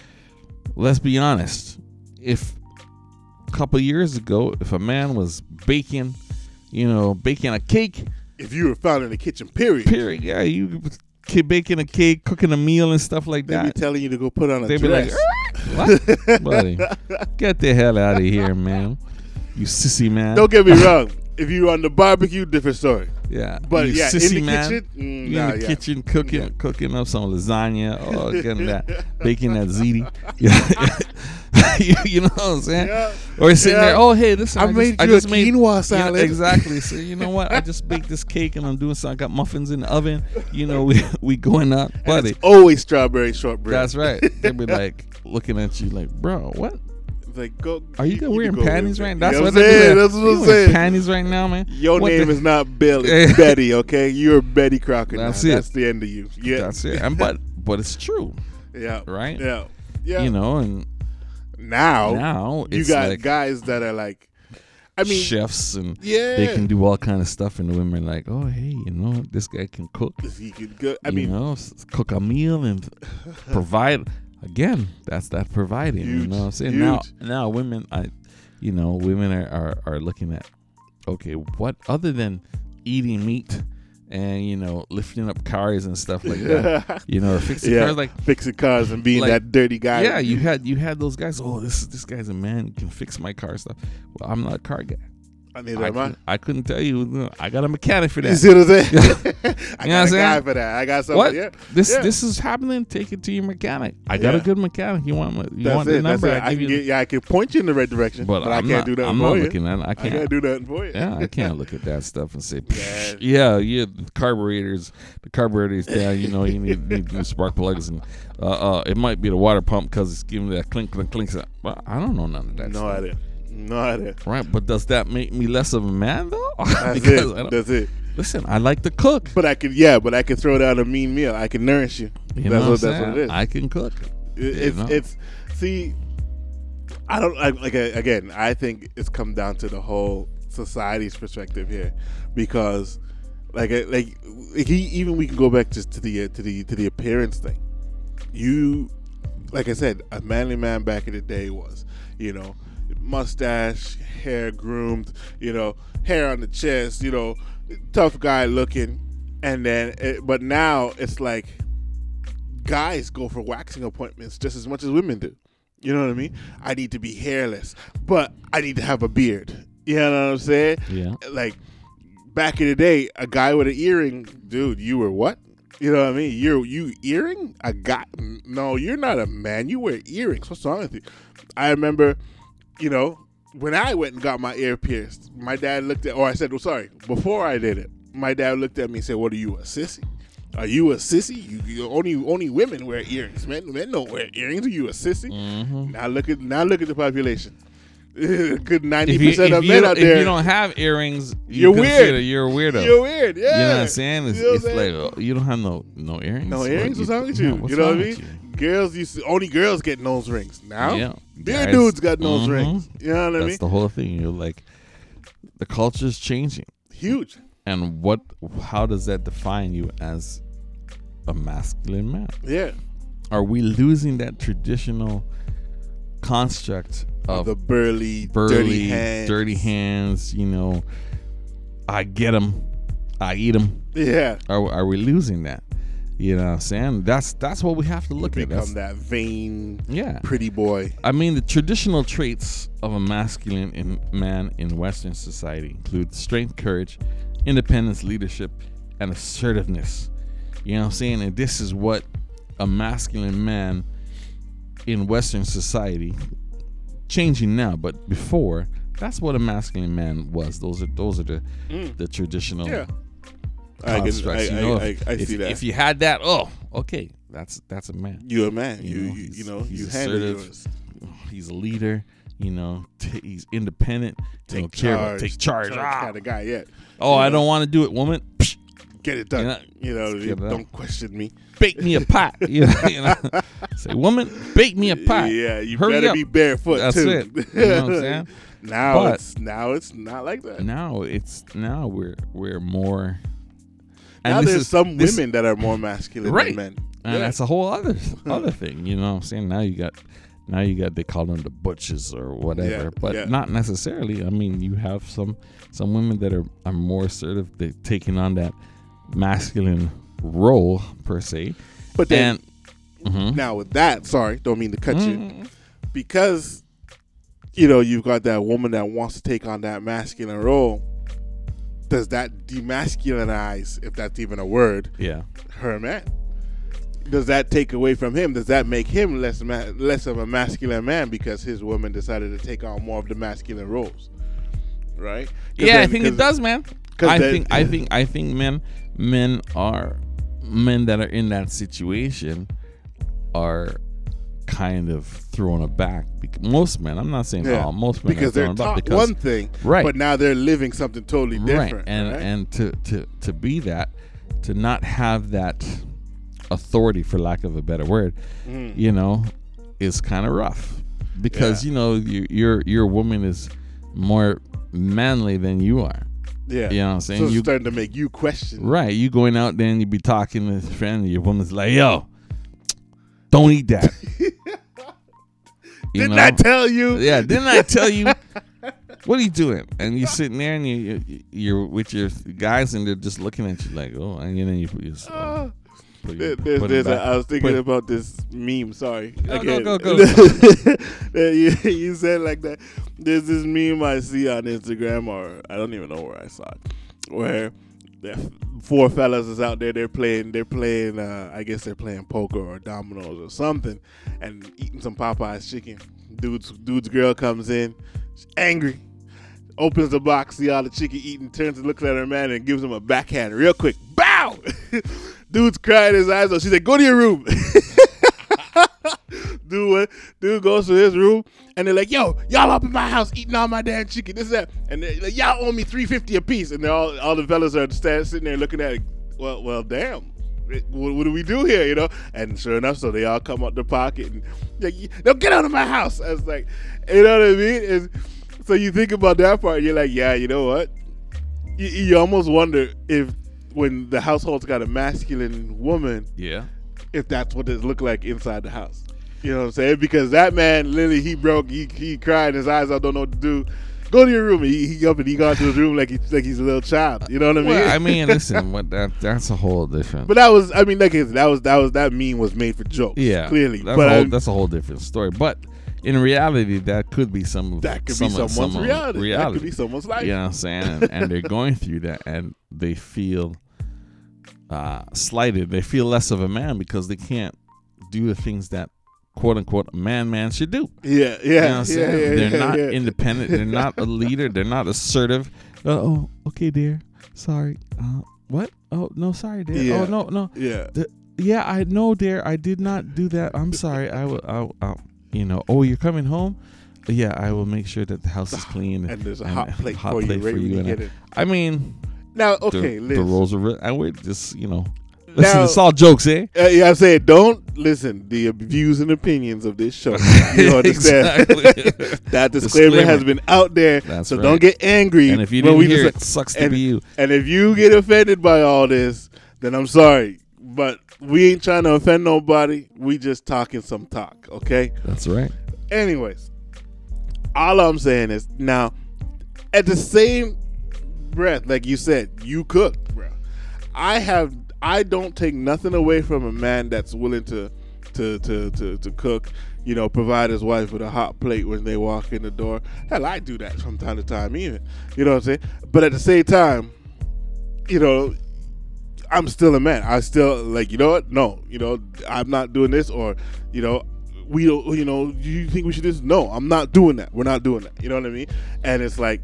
let's be honest. If a couple years ago, if a man was baking, you know, baking a cake, if you were found in the kitchen, period, period, yeah, you baking a cake, cooking a meal, and stuff like they that. They be telling you to go put on a they dress. Be like, what? Buddy, get the hell out of here, man. You sissy man. Don't get me wrong. If you're on the barbecue, different story. Yeah. But you yeah, sissy in the man. kitchen. Mm, you nah, in the yeah. kitchen cooking yeah. cooking up some lasagna. Oh, getting that. Baking that ziti. you, you know what I'm saying? Yeah. Or sitting yeah. there, oh, hey, listen. I, I made just, you I just a made, quinoa salad. You know, exactly. So, you know what? I just baked this cake and I'm doing something. I got muffins in the oven. You know, we we going up. Buddy. It's always strawberry shortbread. That's right. They be like, looking at you like, bro, what? Like, go. Are you, you wearing go panties right now? That's what I'm saying. That's what I'm saying. Panties right now, man. Your what name the- is not Bill. It's Betty. Okay, you're Betty Crocker. That's now. it. That's the end of you. Yeah. That's it. And but but it's true. Yeah. Right. Yeah. Yeah. You know, and now now you got like guys that are like, I mean, chefs and yeah. they can do all kind of stuff, and the women are like, oh hey, you know, this guy can cook. He can cook. I you mean, know, cook a meal and provide. Again, that's that providing. Huge, you know what I'm saying? Huge. Now now women I you know, women are, are, are looking at, okay, what other than eating meat and, you know, lifting up cars and stuff like that. You know, or fixing yeah. cars like fixing cars and being like, that dirty guy. Yeah, you had you had those guys, oh this this guy's a man, he can fix my car stuff. Well, I'm not a car guy. I, I, could, I couldn't tell you. I got a mechanic for that. You see what I'm saying? I you know got a guy for that. I got something. Yeah. This yeah. this is happening. Take it to your mechanic. I got yeah. a good mechanic. You want you that's want it, the number? I, I, can get, yeah, I can point you in the right direction, but, but I can't not, do nothing I'm for not you. Looking at, I, can't, I can't do nothing for you. Yeah, I can't look at that stuff and say, yeah, yeah, yeah, the carburetors, the carburetors down. You know, you need, need new spark plugs, and uh, uh, it might be the water pump because it's giving that clink, clink, clink. Well, I don't know none of that. No stuff. idea. Not it. Right, but does that make me less of a man though? That's it. That's it. Listen, I like to cook, but I can, yeah, but I can throw down a mean meal. I can nourish you. You that's know what, what that's what it is. I can cook. It's you know? it's see, I don't I, like again. I think it's come down to the whole society's perspective here, because like like he, even we can go back just to the uh, to the to the appearance thing. You, like I said, a manly man back in the day was, you know. mustache, hair groomed, you know, hair on the chest, you know, tough guy looking. And then, it, but now it's like guys go for waxing appointments just as much as women do. You know what I mean? I need to be hairless, but I need to have a beard. You know what I'm saying? Yeah. Like back in the day, a guy with an earring, dude, you were what? You know what I mean? You you earring? I got no. You're not a man. You wear earrings. What's wrong with you? I remember, you know, when I went and got my ear pierced, my dad looked at. Or I said, well, sorry. Before I did it, my dad looked at me and said, "What are you, a sissy? Are you a sissy? You, you only only women wear earrings. Men men don't wear earrings. Are you a sissy?" Mm-hmm. Now look at now look at the population. Good ninety percent of men out there. If you don't have earrings, you're weird. You're a weirdo. You're weird. Yeah. You know what I'm saying? It's, you know it's saying? Like, oh, you don't have no no earrings. No earrings. What's wrong with you? You know what I mean? Girls used to, only girls get nose rings now. Yeah. Beard dudes got nose mm-hmm. rings. You know what I mean? That's the whole thing. You're like, the culture's changing. Huge. And what? How does that define you as a masculine man? Yeah. Are we losing that traditional construct? Of the burly, burly, dirty hands. dirty hands. You know, I get them, I eat them. Yeah. Are, are we losing that? You know what I'm saying? That's that's what we have to look at. Become that vain, yeah, pretty boy. I mean, the traditional traits of a masculine in, man in Western society include strength, courage, independence, leadership, and assertiveness. You know what I'm saying? And this is what a masculine man in Western society. Changing now, but before, that's what a masculine man was. Those are those are the mm. the traditional yeah. constructs. I, can, I, you know, I, if, I, I if, see that. If you had that, oh, okay, that's that's a man. You're a man. You you know, you, you know you assertive. He's a leader. You know, t- he's independent. Take care. Charge, take charge. charge ah. Kind of guy. Yeah. Oh, you I know. Don't want to do it, woman. Get it done. You know, you know don't question me. Bake me a pot. You know, you know? Say, woman, bake me a pot. Yeah, you Hurry better up. Be barefoot That's too. That's it. You know what I'm saying? Now but it's now it's not like that. Now it's now we're we're more. And now there's is, some this, women that are more masculine right. than men. And yeah. that's a whole other other thing. You know what I'm saying? Now you got now you got they call them the butches or whatever. Yeah, but yeah. not necessarily. I mean, you have some some women that are, are more assertive, they're taking on that masculine role per se, but then and, mm-hmm. now with that, sorry, don't mean to cut mm. you, because you know you've got that woman that wants to take on that masculine role. Does that demasculinize, if that's even a word? Yeah, her man. Does that take away from him? Does that make him less ma- less of a masculine man because his woman decided to take on more of the masculine roles? Right? Yeah, then, I think it does, man. I then, think I think I think men men are men that are in that situation are kind of thrown aback. Most men, I'm not saying yeah, all most men, because are they're thrown taught because, one thing, right? But now they're living something totally different, right? And right? and to, to to be that, to not have that authority, for lack of a better word, mm. you know, is kind of rough, because yeah. you know you, your your woman is more manly than you are. Yeah, you know what I'm saying? So it's you, starting to make you question. Right, you going out there and you be talking to a friend and your woman's like, yo, don't eat that. Didn't know? I tell you? Yeah, didn't I tell you? What are you doing? And you're sitting there and you, you, you're with your guys and they're just looking at you like, oh, and then you put your uh, put your, there's, put there's a, I was thinking put, about this meme, sorry. No, Again. Go, go, go. you, you said like that. There's this meme I see on Instagram, or I don't even know where I saw it, where four fellas is out there. They're playing. They're playing. Uh, I guess they're playing poker or dominoes or something, and eating some Popeye's chicken. Dude's dude's girl comes in, she's angry, opens the box, see all the chicken eaten, turns and looks at her man and gives him a backhand real quick. Bow! Dude's crying his eyes out. She said, "Go to your room." Dude, dude goes to his room and they're like, "Yo, y'all up in my house eating all my damn chicken, this that," and they're like, "Y'all owe me three fifty a piece," and they're all all the fellas are standing, sitting there looking at it. Well, well, damn, what, what do we do here, you know? And sure enough, so they all come out their pocket and like, "Now get out of my house." I was like, you know what I mean? It's, so you think about that part, and you're like, yeah, you know what? You, you almost wonder if when the household's got a masculine woman, yeah, if that's what it look like inside the house. You know what I'm saying? Because that man, literally, he broke. He he cried his eyes out. Don't know what to do. Go to your room. He, he up and he got to his room like he like he's a little child. You know what I mean? Well, I mean, listen, what that that's a whole different. But that was, I mean, like that was that was that meme was made for jokes. Yeah, clearly. That's, but a, whole, I, that's a whole different story. But in reality, that could be some of that could some, be someone's some reality. reality. That could be someone's life. You know what I'm saying? And, and they're going through that, and they feel uh, slighted. They feel less of a man because they can't do the things that, quote unquote, man man should do. Yeah, yeah. You know what I'm saying? Yeah, yeah, they're yeah, not yeah. independent. They're not a leader. They're not assertive. Uh, oh, okay, dear. Sorry. Uh, what? Oh, no, sorry, dear. Yeah. Oh, no, no. Yeah. The, yeah, I know, dear. I did not do that. I'm sorry. I will. I, I, you know. Oh, you're coming home? Yeah, I will make sure that the house is clean. And there's a and hot plate, hot for, plate you, for you. And get it. I mean, now, okay, the, the roles are. Re- I would just, you know. Listen, now, it's all jokes, eh? Uh, yeah, I said, don't listen. The views and opinions of this show, you understand? That disclaimer, disclaimer has been out there, that's so right. Don't get angry. And if you didn't hear it, sucks and, to be you. And if you get offended by all this, then I'm sorry, but we ain't trying to offend nobody. We just talking some talk, okay? That's right. Anyways, all I'm saying is, now, at the same breath, like you said, you cooked, bro. I have. I don't take nothing away from a man that's willing to, to to to to cook, you know, provide his wife with a hot plate when they walk in the door. Hell, I do that from time to time even. You know what I'm saying? But at the same time, you know, I'm still a man. I still, like, you know what? No, you know, I'm not doing this, or, you know, we don't, you know, you think we should do this? No, I'm not doing that. We're not doing that. You know what I mean? And it's like,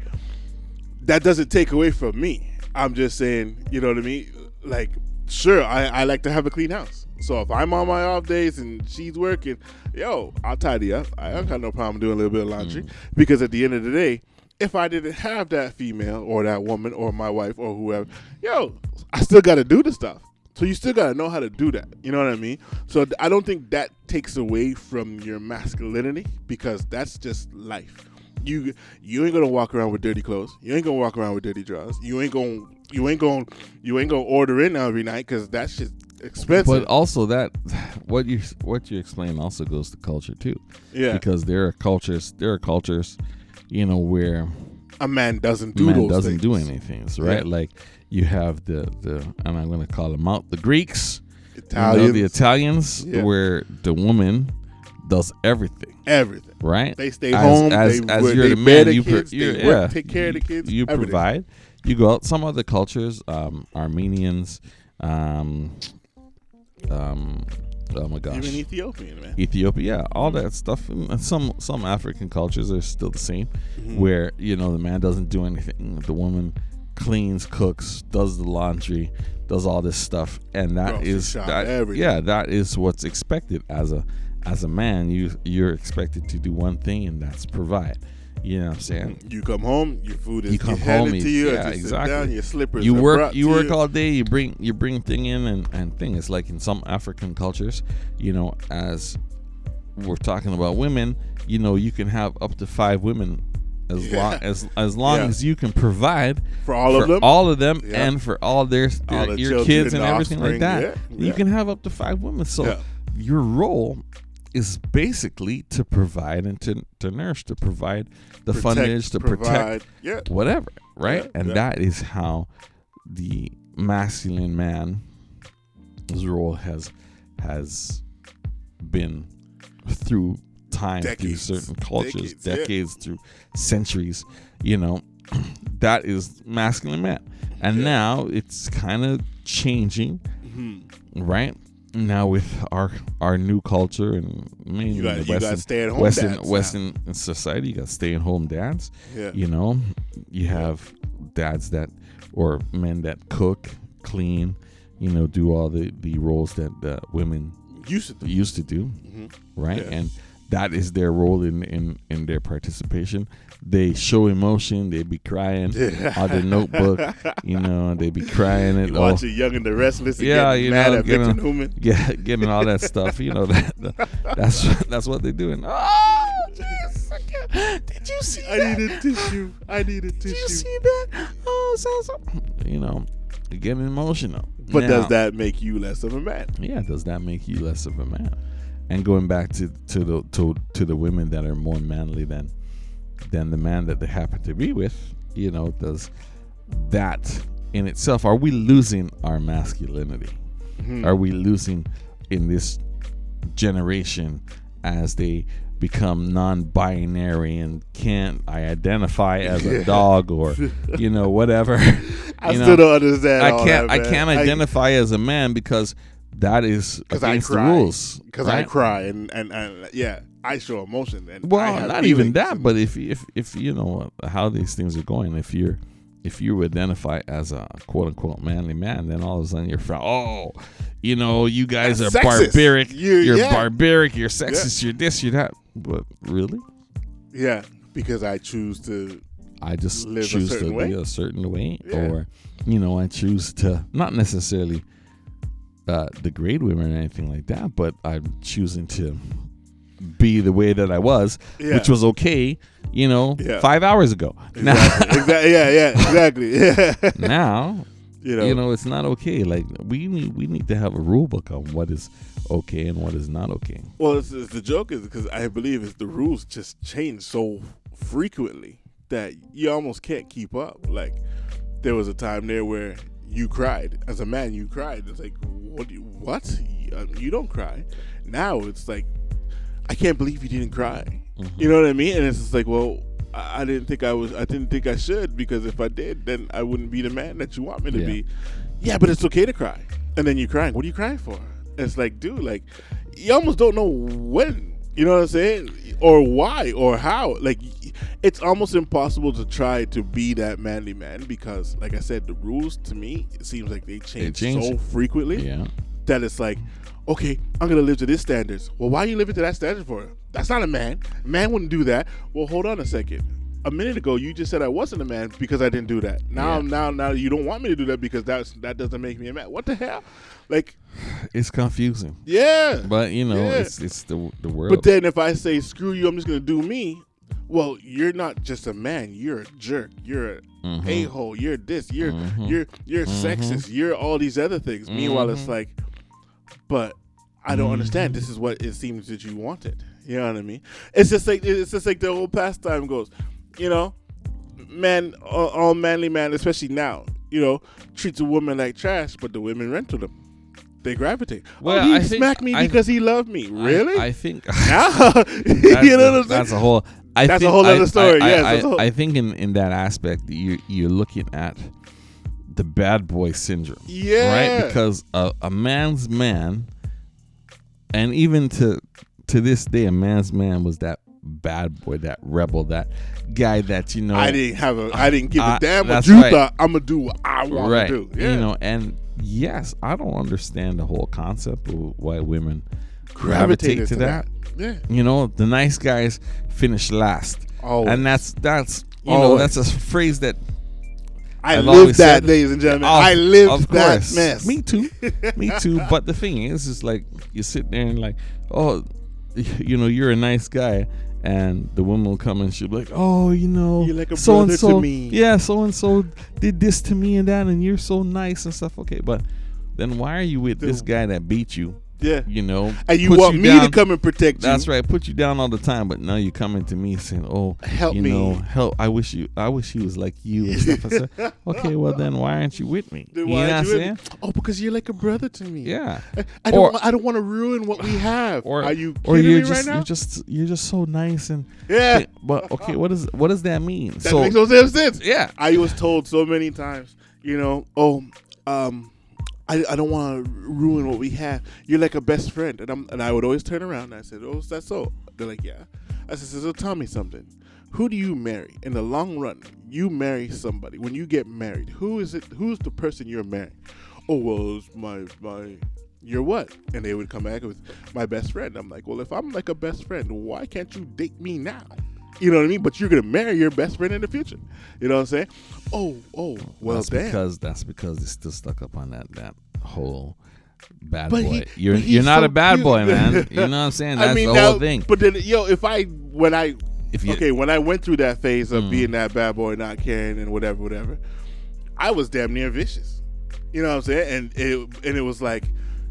that doesn't take away from me. I'm just saying, you know what I mean? Like, sure, I, I like to have a clean house. So if I'm on my off days and she's working, yo, I'll tidy up. I don't have no problem doing a little bit of laundry. Mm. Because at the end of the day, if I didn't have that female or that woman or my wife or whoever, yo, I still got to do the stuff. So you still got to know how to do that. You know what I mean? So I don't think that takes away from your masculinity, because that's just life. You you ain't gonna walk around with dirty clothes. You ain't gonna walk around with dirty drawers. You ain't gonna you ain't gonna you ain't gonna order in every night, because that shit's expensive. But also, that what you what you explain also goes to culture too. Yeah, because there are cultures there are cultures, you know, where a man doesn't do man those doesn't things. do anything, right? Yeah. Like you have the the and I'm gonna call them out, the Greeks, Italians, you know, the Italians, yeah. where the woman does everything. Everything. Right? They stay as, home. As, they, as work, you're they the man, you pro- yeah. work, take care of the kids. You everything. provide. You go out. Some other cultures, um, Armenians, um, um, oh my gosh. Even Ethiopian, man. Ethiopia, yeah, all that stuff. And some, some African cultures are still the same, mm-hmm. where, you know, the man doesn't do anything. The woman cleans, cooks, does the laundry, does all this stuff. And that Grocery is, shop, that, yeah, that is what's expected as a, As a man, you you're expected to do one thing, and that's provide. You know what I'm saying? You come home, your food is you come handed home, to you. Yeah, you exactly. Sit down, your slippers. You work. You work you. all day. You bring you bring thing in and and thing. It's like in some African cultures, you know, as we're talking about women, you know, you can have up to five women as yeah. long as as long yeah. as you can provide for all for of them, all of them, yeah. and for all their, their all the your kids and, and everything like that. Yeah. You yeah. can have up to five women. So yeah. your role is basically to provide and to, to nourish, to provide the protect, fundage, to provide, protect, yeah. whatever, right? Yeah, and yeah. that is how the masculine man's role has has been through time, decades, through certain cultures, decades, decades yeah. through centuries. You know, that is masculine man. And yeah. now it's kind of changing, mm-hmm. right? Now with our our new culture and mainly you got, the Western, you stay at home Western, Western, Western society, you got stay at home dads. Yeah. You know, you have dads that or men that cook, clean, you know, do all the, the roles that uh, women used to do, used to do mm-hmm. right? Yes. And that is their role in, in, in their participation. They show emotion. They be crying on The Notebook. You know, they be crying at all. You watch it, Young and the Restless. Yeah, you mad know, at Victor Newman. Yeah, getting all that stuff. You know, that, that that's that's what they're doing. Oh, jeez. Did you see I that? I need a tissue. I need a tissue. Did you see that? Oh, so, so. You know, getting emotional. But now, does that make you less of a man? Yeah, does that make you less of a man? And going back to, to the to, to the women that are more manly than than the man that they happen to be with, you know, does that in itself, are we losing our masculinity? Mm-hmm. Are we losing in this generation as they become non-binary and can't I identify as a dog or you know whatever? I you know, still don't understand. I can't. That, I can't identify I, as a man because that is against the rules. Because right? I cry and, and and yeah, I show emotion. And well, not even that, but if if if you know how these things are going, if you're if you identify as a quote unquote manly man, then all of a sudden you're from oh, you know, you guys That's are sexist. barbaric. You, you're yeah. barbaric. You're sexist. Yeah. You're this. You're that. But really? Yeah, because I choose to. I just live choose to way. be a certain way, yeah. or you know, I choose to not necessarily uh, degrade women or anything like that, but I'm choosing to be the way that I was, yeah. which was okay, you know, yeah. five hours ago. Exactly. Now, exactly. Yeah, yeah, exactly. Yeah. Now, you know, you know, it's not okay. Like we need, we need to have a rule book on what is okay and what is not okay. Well, it's, it's the joke is because I believe it's the rules just change so frequently that you almost can't keep up. Like there was a time there where you cried as a man. You cried. It's like what? Do you, what? You don't cry. Now it's like I can't believe you didn't cry. Mm-hmm. You know what I mean? And it's just like, well, I didn't think I was. I didn't think I should because if I did, then I wouldn't be the man that you want me to yeah. be. Yeah, but it's okay to cry. And then you're crying. What are you crying for? And it's like, dude, like you almost don't know when. You know what I'm saying? Or why? Or how? Like it's almost impossible to try to be that manly man because, like I said, the rules to me it seems like they change, they change. so frequently yeah. that it's like. Okay, I'm gonna live to this standards. Well, why are you living to that standard for? That's not a man. A man wouldn't do that. Well, hold on a second. A minute ago, you just said I wasn't a man because I didn't do that. Now, yeah. now, now, you don't want me to do that because that's that doesn't make me a man. What the hell? Like, it's confusing. Yeah, but you know, yeah. it's it's the the world. But then if I say screw you, I'm just gonna do me. Well, you're not just a man. You're a jerk. You're an mm-hmm. a-hole. You're this. You're mm-hmm. you're you're mm-hmm. sexist. You're all these other things. Mm-hmm. Meanwhile, it's like. But I don't understand. This is what it seems that you wanted. You know what I mean? It's just like it's just like the whole pastime goes. You know, man, all, all manly man, especially now, you know, treats a woman like trash, but the women rent to them. They gravitate. Well, oh, he I smacked think, me I, because he loved me. Really? I, I think. Nah. You know what I'm saying? That's a whole. I that's think, a whole I, other story. I, I, yes. I, I, whole, I think in, in that aspect, you you're looking at. The bad boy syndrome, yeah, right? Because a, a man's man, and even to to this day, a man's man was that bad boy, that rebel, that guy that you know. I didn't have a, I didn't give I, a damn what you right. thought. I'm gonna do what I want right. to do, yeah. you know. And yes, I don't understand the whole concept of why women gravitate, gravitate to, to that. that. Yeah, you know, the nice guys finish last, oh, and that's that's you always. know that's a phrase that. I I've lived that, ladies and gentlemen. Of, I lived that mess. Me too. Me too. But the thing is, it's like you sit there and like, oh, you know, you're a nice guy. And the woman will come and she'll be like, oh, you know, you're like a so brother and so, to me. Yeah, so and so did this to me and that. And you're so nice and stuff. Okay, but then why are you with Dude. this guy that beat you? Yeah. You know. And you want you me down. to come and protect you. That's right. Put you down all the time, but now you're coming to me saying, "Oh, help you me. know, help. I wish you I wish he was like you and stuff." I said, "Okay, well then why aren't you with me?" Then you know what I'm saying? Oh, because you're like a brother to me. Yeah. I, I or, don't I don't want to ruin what we have. Or, Are you kidding or you're me just, right now? You're just you're just so nice and Yeah. But okay, what does what does that mean? That so, makes no damn sense. Yeah. I was told so many times, you know, "Oh, um I, I don't want to ruin what we have. You're like a best friend." And, I'm, and I would always turn around and I said, "Oh, is that so?" They're like, "Yeah." I said, "So tell me something. Who do you marry? In the long run, you marry somebody. When you get married, who is it? Who's the person you're marrying?" "Oh, well, it's my, my, your what?" And they would come back with, "My best friend." I'm like, "Well, if I'm like a best friend, why can't you date me now? You know what I mean? But you're going to marry your best friend in the future." You know what I'm saying? Oh, oh, well, that's damn. Because, that's because they're still stuck up on that that whole bad but boy. He, you're you're not so a bad cute. boy, man. You know what I'm saying? That's I mean, the now, whole thing. But then, yo, if I, when I, if you, okay, when I went through that phase of mm. being that bad boy, not caring and whatever, whatever, I was damn near vicious. You know what I'm saying? And it, and it was like,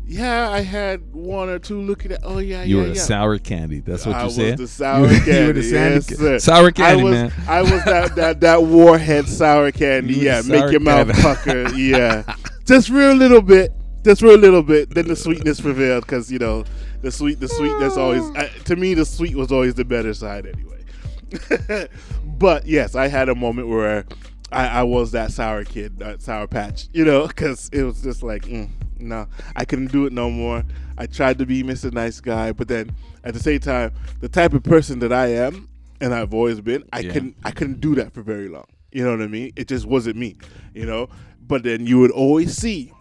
Yeah, I had one or two looking at. Oh yeah, you yeah, were the yeah. sour candy. That's what you I said. I was the sour candy. You were the yes, candy. Sour candy, I was, man. I was that that that Warhead sour candy. You yeah, sour make your mouth pucker. Yeah, just real little bit. Just real little bit. Then the sweetness prevailed because you know the sweet, the sweetness always. Uh, to me, the sweet was always the better side anyway. But yes, I had a moment where I, I was that sour kid, that sour patch. You know, because it was just like. Mm. No, I couldn't do it no more. I tried to be Mister Nice Guy, but then at the same time, the type of person that I am and I've always been, I yeah. couldn't I couldn't do that for very long. You know what I mean? It just wasn't me, you know? But then you would always see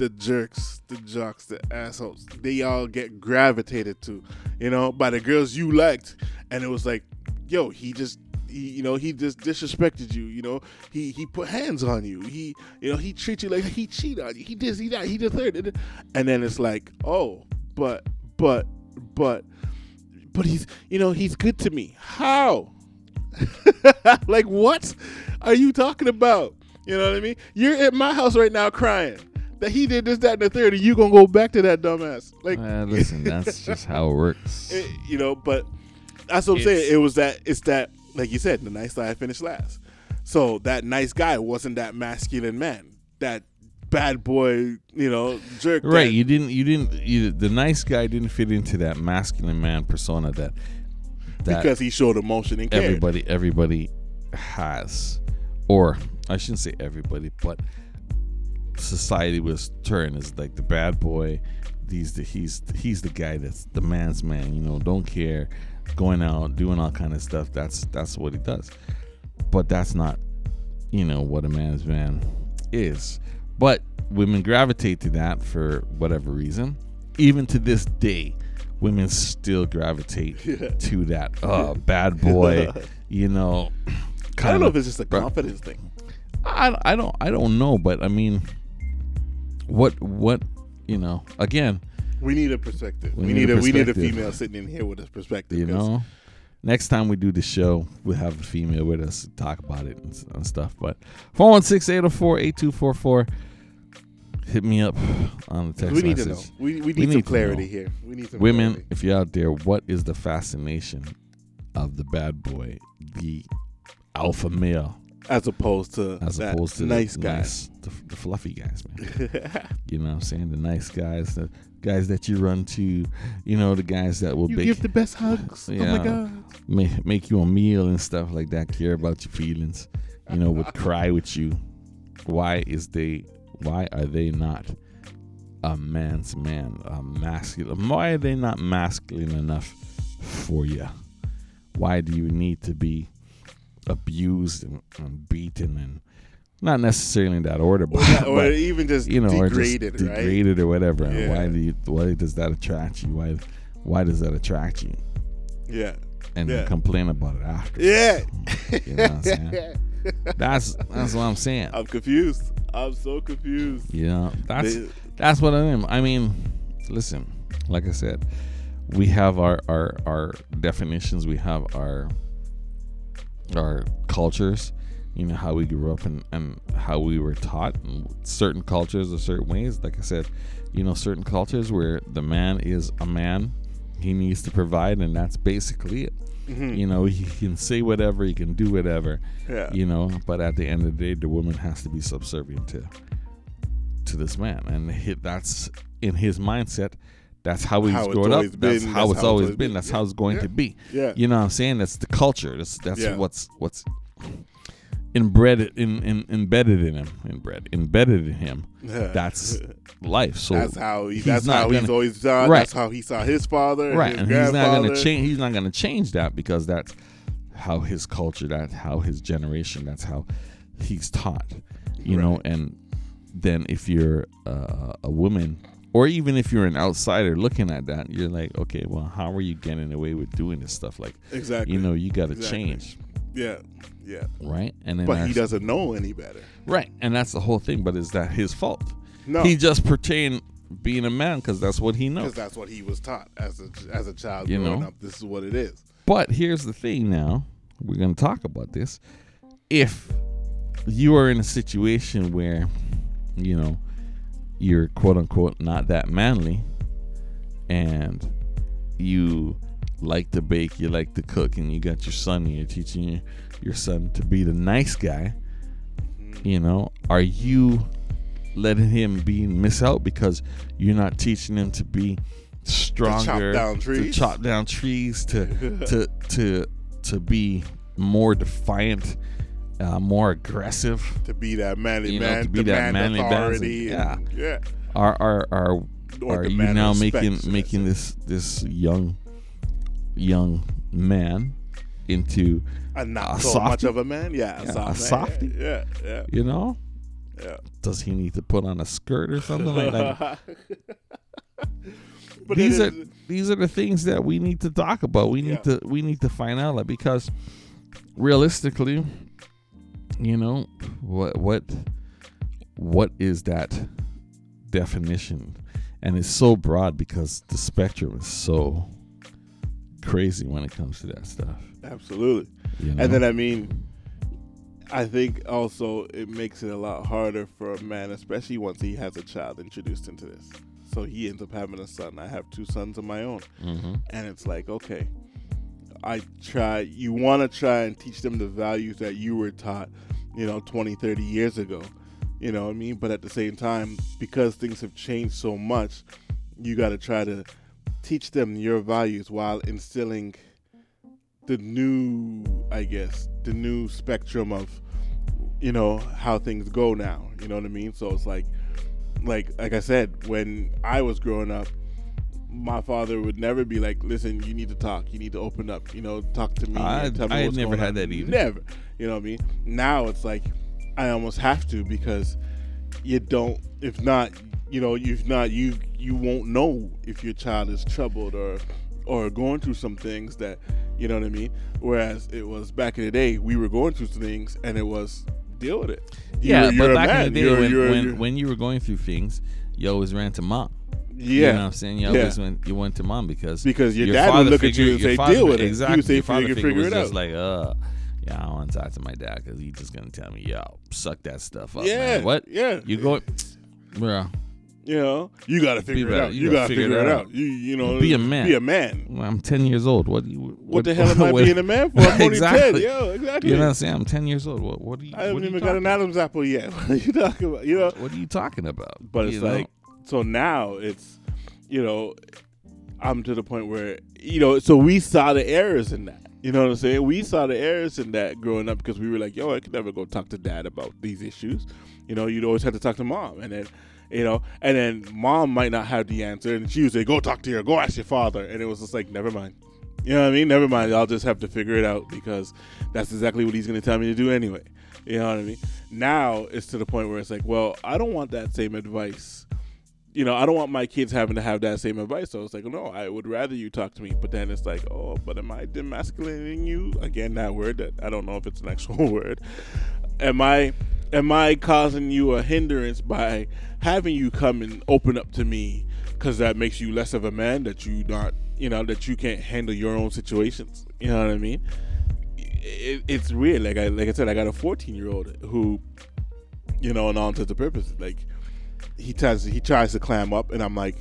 the jerks, the jocks, the assholes. They all get gravitated to, you know, by the girls you liked. And it was like, yo, he just... He, you know, he just disrespected you. You know, he he put hands on you. He, you know, he treats you like he cheated on you. He did, he that, he did third. And then it's like, oh, but, but, but, but he's, you know, he's good to me. How? Like, what are you talking about? You know what I mean? You're at my house right now crying that he did this, that, and the third, and you gonna go back to that dumbass? Like, uh, listen, that's just how it works. It, you know, but that's what I'm it's, saying. It was that. It's that. Like you said, the nice guy finished last. So that nice guy wasn't that masculine man, that bad boy, you know, jerk. Right? That. You didn't. You didn't. You, the nice guy didn't fit into that masculine man persona that, that because he showed emotion and cared. Everybody, everybody has, or I shouldn't say everybody, but society was turned as like the bad boy. He's the he's he's the guy that's the man's man. You know, don't care. Going out, doing all kind of stuff. That's that's what he does. But that's not, you know, what a man's man is. But women gravitate to that for whatever reason. Even to this day, women still gravitate yeah. to that uh, bad boy. You know, kind I don't know of, if it's just a confidence but, thing. I, I don't I don't know, but I mean, what what you know again. We need a perspective. We, we need, need a, a perspective. We need a female sitting in here with a perspective. You know, next time we do the show, we'll have a female with us to talk about it and, and stuff. But four one six, eight oh four, eight two four four, hit me up on the text we need message. To know. We, we need, we need some clarity here. We need some Women, clarity. If you're out there, what is the fascination of the bad boy, the alpha male? As opposed to as that opposed to nice the, guys, nice, the, the fluffy guys, man. You know what I'm saying? The nice guys, the guys that you run to, you know, the guys that will you bake, give the best hugs. Yeah, oh my God, make, make you a meal and stuff like that. Care about your feelings, you know, would cry with you. Why is they? Why are they not a man's man, a masculine? Why are they not masculine enough for you? Why do you need to be abused and, and beaten, and not necessarily in that order, but, or, or but, even just you know, degraded, or just degraded right? or whatever. Yeah. Why do you, why does that attract you? Why why does that attract you? Yeah, and yeah. complain about it after. Yeah, you know what I'm saying? that's that's what I'm saying. I'm confused. I'm so confused. Yeah, you know, that's they, that's what I mean. I mean, listen, like I said, we have our our, our definitions. We have our our cultures, you know, how we grew up and, and how we were taught in certain cultures or certain ways. Like I said, you know, certain cultures where the man is a man, he needs to provide, and that's basically it. Mm-hmm. You know, he can say whatever, he can do whatever, yeah. you know, but at the end of the day, the woman has to be subservient to to this man, and he, that's in his mindset. That's how he's grown up. That's how it's always been. That's how it's going to be. Yeah. You know what I'm saying? That's the culture. That's that's yeah. what's what's inbred in, in embedded in him. Inbred. Embedded in him. Yeah. That's life. So that's how he, he's that's how gonna, he's always done. Right. That's how he saw his father. And right. His and he's not gonna change he's not gonna change that because that's how his culture, that's how his generation, that's how he's taught. You right. know, and then if you're uh, a woman, or even if you're an outsider looking at that, you're like, okay, well, how are you getting away with doing this stuff? Like, exactly, you know, you got to exactly. change. Yeah, yeah. Right? And then But he doesn't know any better. Right, and that's the whole thing. But is that his fault? No. He just pretend being a man because that's what he knows. Because that's what he was taught as a, as a child you growing know? up. This is what it is. But here's the thing now. We're going to talk about this. If you are in a situation where, you know, you're quote unquote not that manly, and you like to bake, you like to cook, and you got your son, and you're teaching your, your son to be the nice guy, you know, are you letting him be miss out because you're not teaching him to be stronger, to chop down trees, to, chop down trees, to, to, to, to be more defiant, uh, more aggressive, to be that manly man, know, to be that manly authority, and, and, yeah. yeah. Are are are, are you now making making this this young young man into a not a so softy, much of a man? Yeah, a, yeah, soft a softy. Man. Yeah, yeah. You know, yeah. Does he need to put on a skirt or something like that? But these are is, these are the things that we need to talk about. We need yeah. to we need to find out, like, because realistically, you know, what what what is that definition? And it's so broad because the spectrum is so crazy when it comes to that stuff. Absolutely. You know? And then I mean, I think also it makes it a lot harder for a man, especially once he has a child introduced into this. So he ends up having a son. I have two sons of my own. Mm-hmm. And it's like, okay, I try, you want to try and teach them the values that you were taught, you know, twenty, thirty years ago. You know what I mean? But at the same time, because things have changed so much, you got to try to teach them your values while instilling the new, I guess, the new spectrum of, you know, how things go now. You know what I mean? So it's like, Like like I said, when I was growing up, my father would never be like, listen, you need to talk. You need to open up. You know, talk to me. I, tell me I what's never going had on. That either. Never. You know what I mean? Now it's like I almost have to, because you don't, if not, you know, if not, you you won't know if your child is troubled or, or going through some things that, you know what I mean? Whereas it was back in the day, we were going through some things and it was, deal with it. You yeah, were, but back man. in the day, you're, when, you're, when, you're, when you were going through things, you always ran to mom. Yeah, you know what I'm saying. You always yeah. went, you went to mom because because your, your dad would look figure, at you and say, father, "Deal with it." Exactly. You say, your father you figure was it just out. Like, uh, yeah, I don't want to talk to my dad because he's just gonna tell me, "Yo, suck that stuff up." Yeah, man. What? Yeah, you going, bro? You know, you gotta figure it out. You, you gotta, gotta figure, figure it out. out. You, you know, be a man. Be a man. Well, I'm ten years old. What do you? What, what the hell am I what, being a man for? I'm exactly. only ten. Yo, exactly. You know what I'm saying? I'm ten years old. What? What do you? I haven't even got an Adam's apple yet. What are you talking about? You know. What, what are you talking about? But it's like, so now it's, you know, I'm to the point where, you know, so we saw the errors in that. You know what I'm saying? We saw the errors in that growing up because we were like, yo, I could never go talk to dad about these issues. You know, you'd always have to talk to mom, and then. You know, and then mom might not have the answer, and she would say, go talk to your, go ask your father. And it was just like, never mind. You know what I mean? Never mind. I'll just have to figure it out because that's exactly what he's going to tell me to do anyway. You know what I mean? Now it's to the point where it's like, well, I don't want that same advice. You know, I don't want my kids having to have that same advice. So it's like, no, I would rather you talk to me. But then it's like, oh, but am I demasculating you? Again, that word that I don't know if it's an actual word. Am I... Am I causing you a hindrance by having you come and open up to me? Because that makes you less of a man, that you not, you know, that you can't handle your own situations. You know what I mean? It, it's weird. Like I, like I said, I got a fourteen-year-old who, you know, in all intents and purposes, like he tries, he tries to clam up, and I'm like,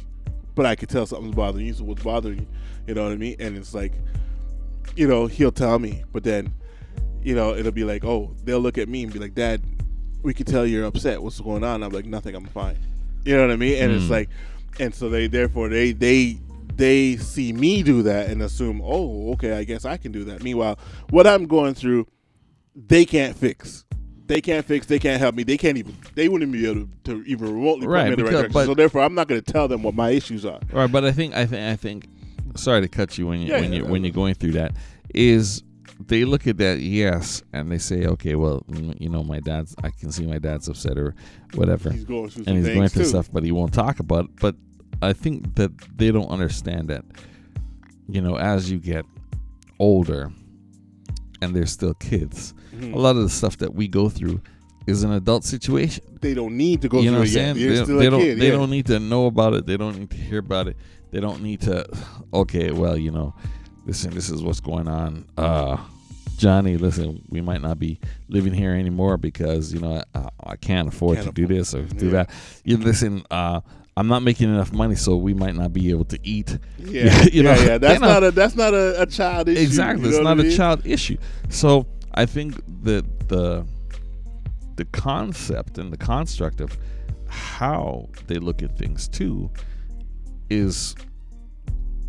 but I could tell something's bothering you. So what's bothering you? You know what I mean? And it's like, you know, he'll tell me, but then, you know, it'll be like, oh, they'll look at me and be like, Dad, we could tell you're upset. What's going on? I'm like, nothing. I'm fine. You know what I mean? And mm. it's like, and so they, therefore, they, they, they see me do that and assume, oh, okay, I guess I can do that. Meanwhile, what I'm going through, they can't fix. They can't fix. They can't help me. They can't even. They wouldn't be able to, to even remotely put right, me in the right direction. So therefore, I'm not going to tell them what my issues are. All right, but I think, I think, I think. Sorry to cut you when you yeah, when yeah, you when you're going through that. Is they look at that, yes, and they say, okay, well, you know, my dad's, I can see my dad's upset or whatever. He's going through some and he's things going through too. Stuff, but he won't talk about it. But I think that they don't understand that, you know, as you get older and they're still kids, mm-hmm. a lot of the stuff that we go through is an adult situation. They don't need to go you know through it. They, they, still they, a don't, kid, they yeah. don't need to know about it. They don't need to hear about it. They don't need to, okay, well, you know, listen, this is what's going on. Uh, Johnny, listen, we might not be living here anymore because, you know, I, I can't afford can't to afford do this or do yeah. that. You listen, uh, I'm not making enough money, so we might not be able to eat. Yeah, you know, yeah, yeah. That's not know. a that's not a, a child issue. Exactly, it's not I mean? a child issue. So I think that the the concept and the construct of how they look at things too is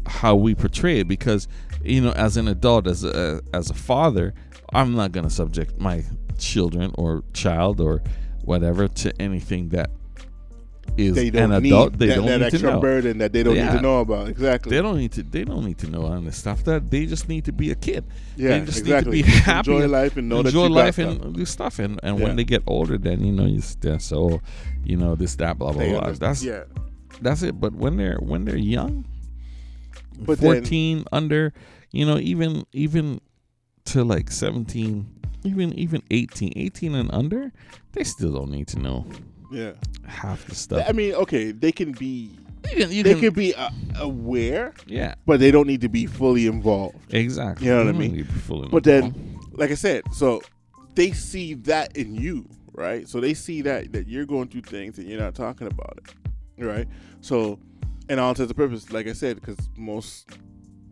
how we portray it, because, you know, as an adult, as a as a father, I'm not going to subject my children or child or whatever to anything that is they don't an adult need they that, don't that need extra to know. burden that they don't yeah. need to know about. Exactly. They don't need to they don't need to know on this stuff. That they just need to be a kid. Yeah. They just exactly. need to be happy. Enjoy life and know enjoy that you life got and stuff. do stuff and, and yeah. when they get older, then, you know, you stand, so you know, this, that, blah, blah, they blah. That's yeah. that's it. But when they're when they're young, but fourteen then, under, you know, even even to like seventeen, even even eighteen, eighteen and under, they still don't need to know. Yeah, half the stuff. I mean, okay, they can be, you can, you they can, can be uh, aware. Yeah, but they don't need to be fully involved. Exactly. You know what I mean? But then, like I said, so they see that in you, right? So they see that that you're going through things and you're not talking about it, right? So, and all to the purpose, like I said, because most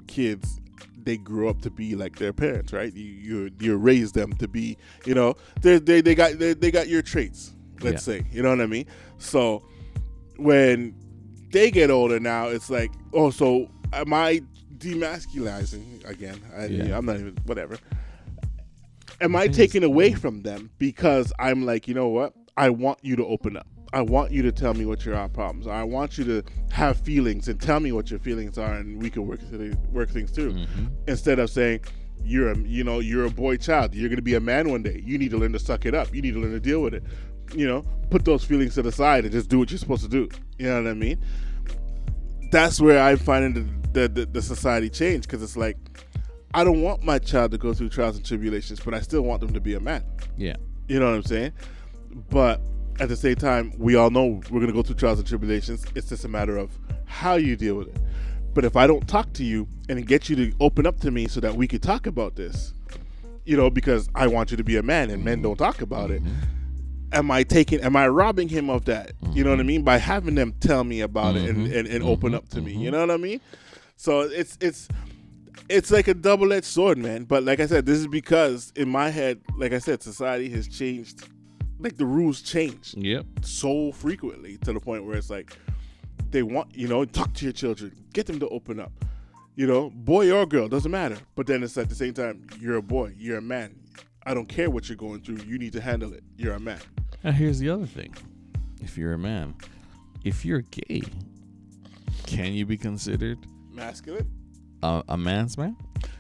kids, they grew up to be like their parents, right? You you you raise them to be, you know, they they they got they, they got your traits. Let's yeah. say, you know what I mean? So when they get older now, it's like, oh, so am I demasculizing again? I, yeah. you know, I'm not even, whatever. Am I taking away from them because I'm like, you know what? I want you to open up. I want you to tell me what your problems are. I want you to have feelings and tell me what your feelings are, and we can work work things through. Mm-hmm. Instead of saying, you're a, you know, you're a boy child. You're going to be a man one day. You need to learn to suck it up. You need to learn to deal with it. You know, put those feelings to the side and just do what you're supposed to do. You know what I mean? That's where I'm finding the, the, the, the society change, because it's like, I don't want my child to go through trials and tribulations, but I still want them to be a man. Yeah. You know what I'm saying? But at the same time, we all know we're going to go through trials and tribulations. It's just a matter of how you deal with it. But if I don't talk to you and get you to open up to me so that we could talk about this, you know, because I want you to be a man and men don't talk about it. Am I taking, am I robbing him of that? Mm-hmm. You know what I mean? By having them tell me about mm-hmm. it and, and, and mm-hmm. open up to mm-hmm. me. You know what I mean? So it's it's it's like a double-edged sword, man. But like I said, this is because in my head, like I said, society has changed. Like the rules changed yep. so frequently to the point where it's like they want, you know, talk to your children. Get them to open up. You know, boy or girl, doesn't matter. But then it's at the same time, you're a boy. You're a man. I don't care what you're going through. You need to handle it. You're a man. Now, here's the other thing. If you're a man, if you're gay, can you be considered masculine? A, a man's man?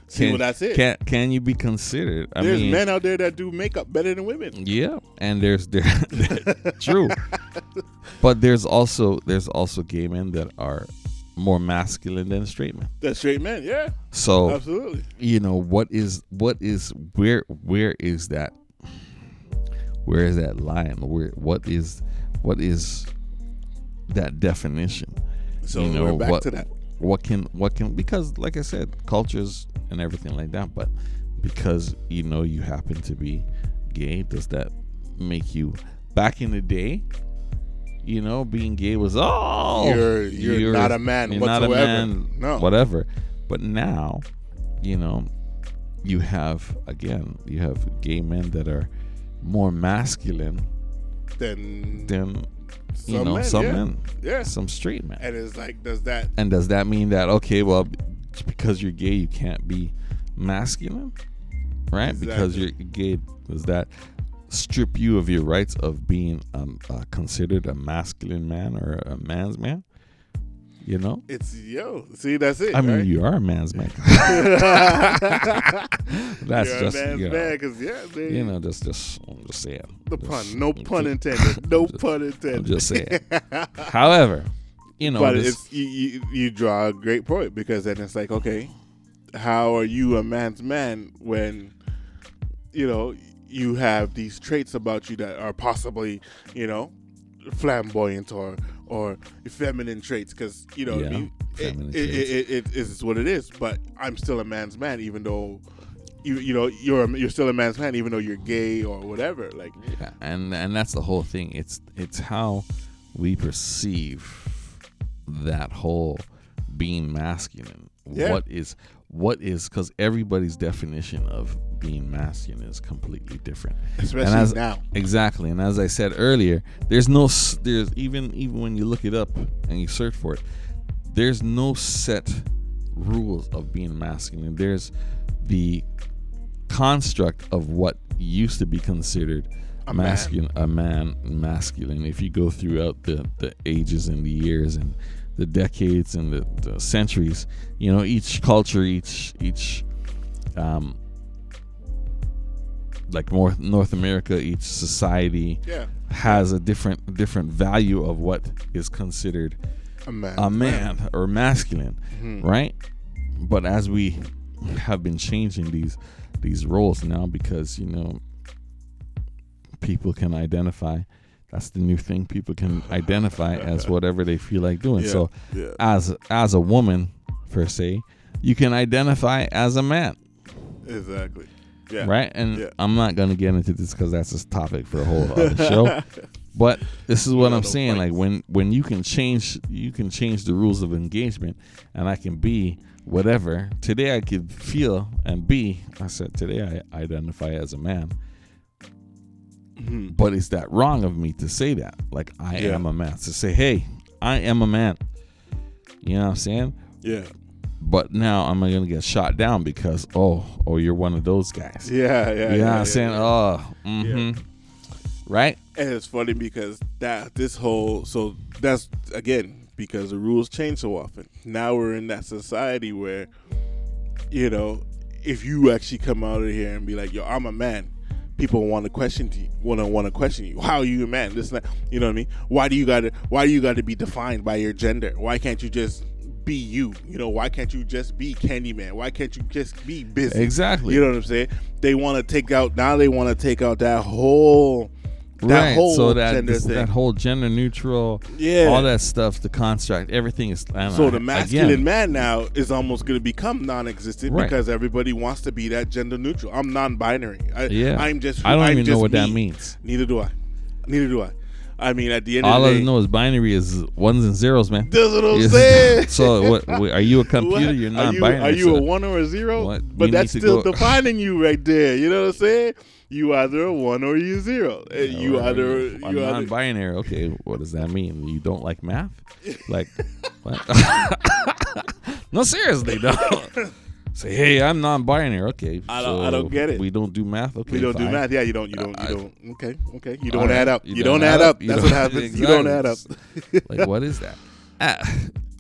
See, can, well, that's it. Can, can you be considered? I there's mean, men out there that do makeup better than women. Yeah, and there's there, true, but there's also there's also gay men that are more masculine than straight men. That's straight men, yeah. So absolutely, you know what is what is where where is that? Where is that line? Where what is what is that definition? So you know, we're back what, to that. What can what can because like I said, cultures and everything like that. But because you know you happen to be gay, does that make you? Back in the day, you know, being gay was oh, you're you're, you're not a man you're whatsoever. Not a man, no, whatever. But now, you know, you have again, you have gay men that are more masculine than than. Some you know, men, some yeah. men, yeah, some straight men, and it's like, does that and does that mean that okay, well, because you're gay, you can't be masculine, right? Exactly. Because you're gay, does that strip you of your rights of being um, uh, considered a masculine man or a man's man? You know, it's yo. See, that's it. I mean, right? You are a man's man. That's You're just a man's you know, man, because yeah, man. You know, just just I'm just saying the just, pun. No pun just, intended. No just, pun intended. I'm just saying. However, you know, but this, it's you, you, you draw a great point, because then it's like, okay, how are you a man's man when you know you have these traits about you that are possibly you know flamboyant or. Or feminine traits, because you know, yeah, I mean, it, it, it, it, it is what it is. But I'm still a man's man, even though you you know you're a, you're still a man's man even though you're gay or whatever. Like, yeah, and and that's the whole thing. It's it's how we perceive that whole being masculine. Yeah. What is what is because everybody's definition of being masculine is completely different, especially as, now. Exactly, and as I said earlier, there's no there's even even when you look it up and you search for it, there's no set rules of being masculine. There's the construct of what used to be considered a masculine, man. a man masculine. If you go throughout the, the ages and the years and the decades and the, the centuries, you know, each culture, each each um, like North North America, each society yeah. has a different different value of what is considered a man, a man, man. or masculine, mm-hmm. right? But as we have been changing these these roles now, because you know people can identify. That's the new thing. People can identify as whatever they feel like doing. Yeah, so yeah. as as a woman, per se, you can identify as a man. Exactly. Yeah. Right? And yeah. I'm not going to get into this because that's a topic for a whole other show. But this is what I'm saying. Points. Like when, when you can change, you can change the rules of engagement, and I can be whatever. Today I could feel and be. I said today I identify as a man. Mm-hmm. But is that wrong of me to say that? Like I yeah. am a man. To say, hey, I am a man. You know what I'm saying? Yeah. But now I'm gonna get shot down because oh, oh, you're one of those guys. Yeah, yeah. You know yeah, what I'm yeah, saying? Yeah. Oh, mm-hmm. Yeah. Right? And it's funny because that this whole so that's again because the rules change so often. Now we're in that society where, you know, if you actually come out of here and be like, yo, I'm a man. People want to question you. Want to want to question you. How are you a man? This and that. You know what I mean? Why do you gotta? Why do you gotta be defined by your gender? Why can't you just be you? You know? Why can't you just be Candyman? Why can't you just be busy? Exactly. You know what I'm saying? They want to take out now. They want to take out that whole that right. whole so that gender this, thing. That whole gender neutral. Yeah. All that stuff. The construct. Everything is. And so I, the masculine again, man now is almost going to become non-existent right. because everybody wants to be that gender neutral. I'm non-binary. I, yeah. I'm just. I don't I'm even know what me. That means. Neither do I. Neither do I. I mean, at the end all of the day, all I know is binary is ones and zeros, man. That's what I'm saying. So, what, are you a computer? What? You're non-binary. Are you, are you so a one or a zero? What? But we that's still go. Defining you right there. You know what I'm saying? You either a one or you zero. Yeah, you or either a you non-binary. Either. Okay, what does that mean? You don't like math? Like, what? No, seriously, though. No. Say, hey, I'm non-binary. Okay, I don't, so I don't get it. We don't do math. Okay, we don't fine. do math. Yeah, you don't. You don't. You don't. Okay, okay. You don't right. add up. You, you don't, don't add up. up. That's what happens. Exactly. You don't add up. Like, what is that? Ah,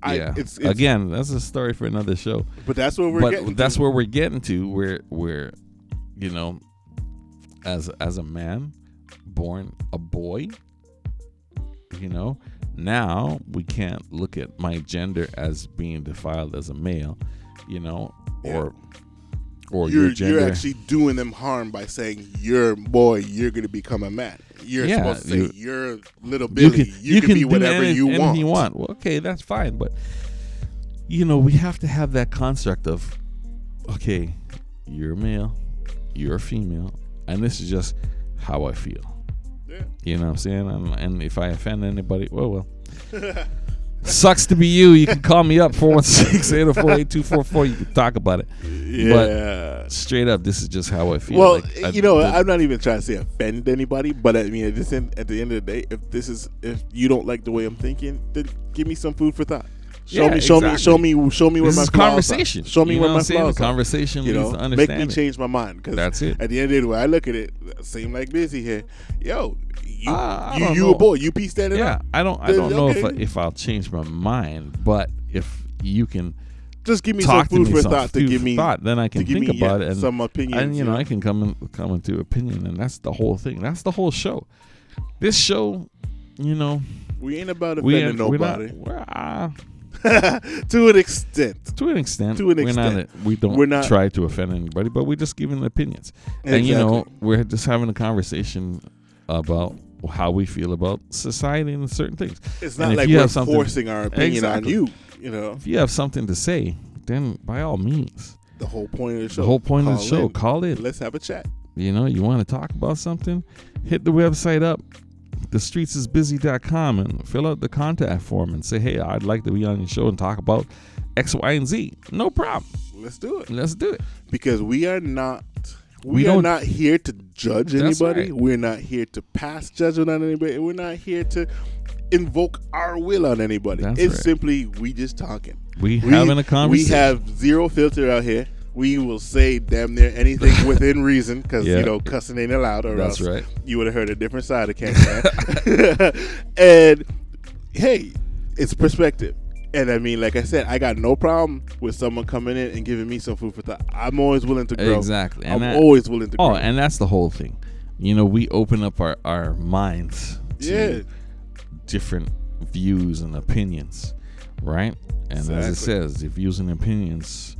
I, yeah. It's, it's, Again, that's a story for another show. But that's where we're but getting. That's to. where we're getting to. Where where, you know, as as a man, born a boy. You know, now we can't look at my gender as being defiled as a male. You know. Yeah. Or, or you're, your gender. You're actually doing them harm by saying you're boy. You're going to become a man. You're yeah, supposed to say you, you're little Billy. You can, you you can, can be whatever any, you want. Anything you want. Well, okay, that's fine. But you know, we have to have that construct of okay, you're male, you're female, and this is just how I feel. Yeah. You know what I'm saying? And, and if I offend anybody, well, well. Sucks to be you. You can call me up four one six, eight zero four, eight two four four. You can talk about it. Yeah. But straight up, this is just how I feel. Well, like, I, you know, I'm not even trying to say offend anybody, but I mean, at, this end, at the end of the day, if this is if you don't like the way I'm thinking, then give me some food for thought. Show yeah, me, show exactly. me, show me, show me where this my is conversation. Are. Show me you know where my flaws the conversation are. You know, make me change my mind. Cause that's it. At the end of the way I look at it, I seem like busy here. Yo, you, uh, you, you a boy. You be standing yeah, up. Yeah, I don't, I don't know okay. if I, if I'll change my mind, but if you can just give me some food me for some thought to give me thought, then I can think me, about yeah, it and some opinions. And you know, yeah. I can come in, come into opinion, and that's the whole thing. That's the whole show. This show, you know, we ain't about offending nobody. To an extent. To an extent. To an extent. We're not, we don't we're not, try to offend anybody, but we're just giving opinions. Exactly. And, you know, we're just having a conversation about how we feel about society and certain things. It's not and like we're forcing our opinion exactly, on you, you know. If you have something to say, then by all means. the whole point of the show. The whole point call of the show. In. Call it. Let's have a chat. You know, you want to talk about something? Hit the website up, the streets is busy dot com, and fill out the contact form and say, hey, I'd like to be on your show and talk about X, Y, and Z. No problem. Let's do it. Let's do it. Because we are not... We, we are not here to judge anybody. Right. We're not here to pass judgment on anybody. We're not here to invoke our will on anybody. That's it's right. simply we just talking. We, we having a conversation. We have zero filter out here. We will say damn near anything within reason because, yeah. you know, cussing ain't allowed or That's else right. you would have heard a different side of Candyman. And, hey, it's perspective. And I mean, like I said, I got no problem with someone coming in and giving me some food for thought. I'm always willing to grow. Exactly. And I'm that, always willing to grow. Oh, and that's the whole thing. You know, we open up our, our minds to yeah. different views and opinions, right? And exactly. as it says, the views and opinions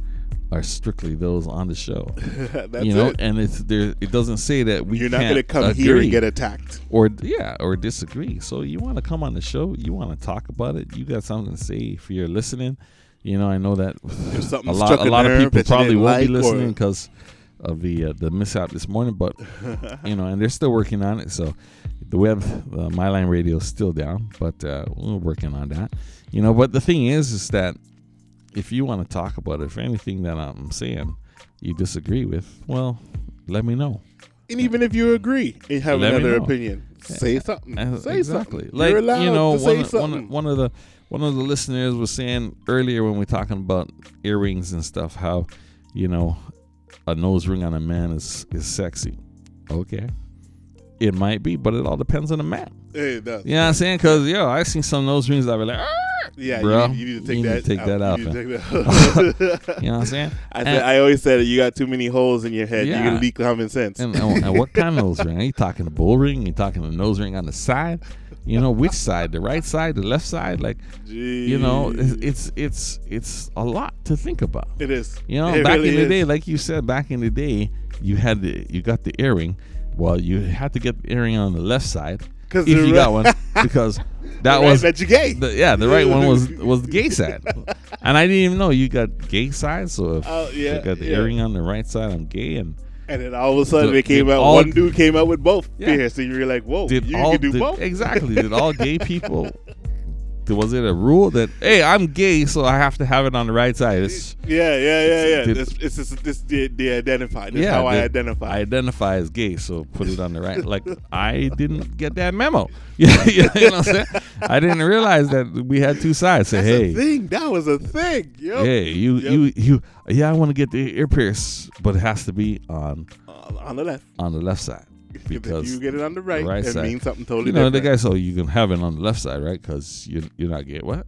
are strictly those on the show. That's you know, it. And it's there. It doesn't say that we You're can't not going to come agree here and get attacked. Or, yeah, or disagree. So you want to come on the show. You want to talk about it. You got something to say if you're listening. You know, I know that a lot, a lot of people probably won't like be listening because of the uh, the mishap this morning. But, you know, and they're still working on it. So the web, uh, My Lime Radio is still down. But uh, we're working on that. You know, but the thing is, is that if you want to talk about it, if anything that I'm saying you disagree with, well, let me know. And even if you agree and have let another opinion, say something. Say exactly. something. Like, you're allowed you know, to one, say something. One, one of the one of the listeners was saying earlier when we were talking about earrings and stuff, how, you know, a nose ring on a man is, is sexy. Okay. It might be, but it all depends on the man. It does. You know what I'm saying? Because, yo, I've seen some nose rings that were like, ah! Yeah, Bro, you, need, you need to take, you that, need to take out. that out. You, need to take that out. You know what I'm saying? I, th- I always said that you got too many holes in your head. Yeah. You're going to leak common sense. And, and, and what kind of nose ring? Are you talking a bull ring? Are you talking a nose ring on the side? You know, which side? The right side? The left side? Like, Jeez. you know, it's it's it's a lot to think about. It is. You know, it back really in the is. day, like you said, back in the day, you had the, you got the earring. Well, you had to get the earring on the left side. If you right. got one, because that was that you gay. The, yeah, the right one was was the gay side, and I didn't even know you got gay side. So if uh, yeah, you got the yeah. earring on the right side, I'm gay, and and then all of a sudden they came out. All, one dude came out with both. Yeah, so you were like, whoa, did you all, can do did, both? Exactly. Did all gay people? Was it a rule that hey, I'm gay, so I have to have it on the right side? It's, yeah, yeah, yeah, yeah. Did, it's it's, it's, it's the, the identify. That's yeah, how I identify. I identify as gay, so put it on the right. Like I didn't get that memo. Yeah, you know what I'm saying? I didn't realize that we had two sides. Say, That's hey, a thing that was a thing. Yep. Hey, you, yep. you, you. Yeah, I want to get the ear pierced, but it has to be on uh, on the left, on the left side. Because if you get it on the right, right it side. means something totally you know, different. The guy, so you can have it on the left side, right? Because you, you're not getting what?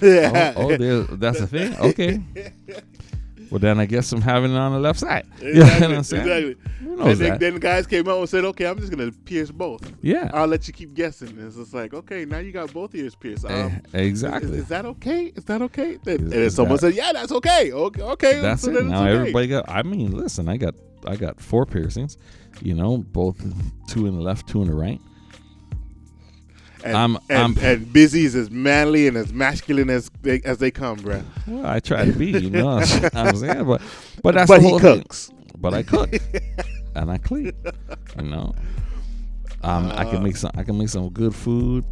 Yeah. Oh, oh that's a thing? Okay. Well, then I guess I'm having it on the left side. Exactly. You know what I'm saying? Exactly. Who knows that? Then the guys came out and said, okay, I'm just going to pierce both. Yeah. I'll let you keep guessing. And it's just like, okay, now you got both ears pierced. Um, exactly. Is, is that okay? Is that okay? Then, and then someone said, yeah, that's okay. Okay. okay. That's so it. Then now okay. everybody got, I mean, listen, I got, I got four piercings. You know, both two in the left, two in the right. And, I'm, and, I'm, and busy is as manly and as masculine as they, as they come, bro. Well, I try to be, you know. I'm saying, but but that's but the whole he cooks. Thing. But I cook and I clean. You know, um, uh, I can make some. I can make some good food.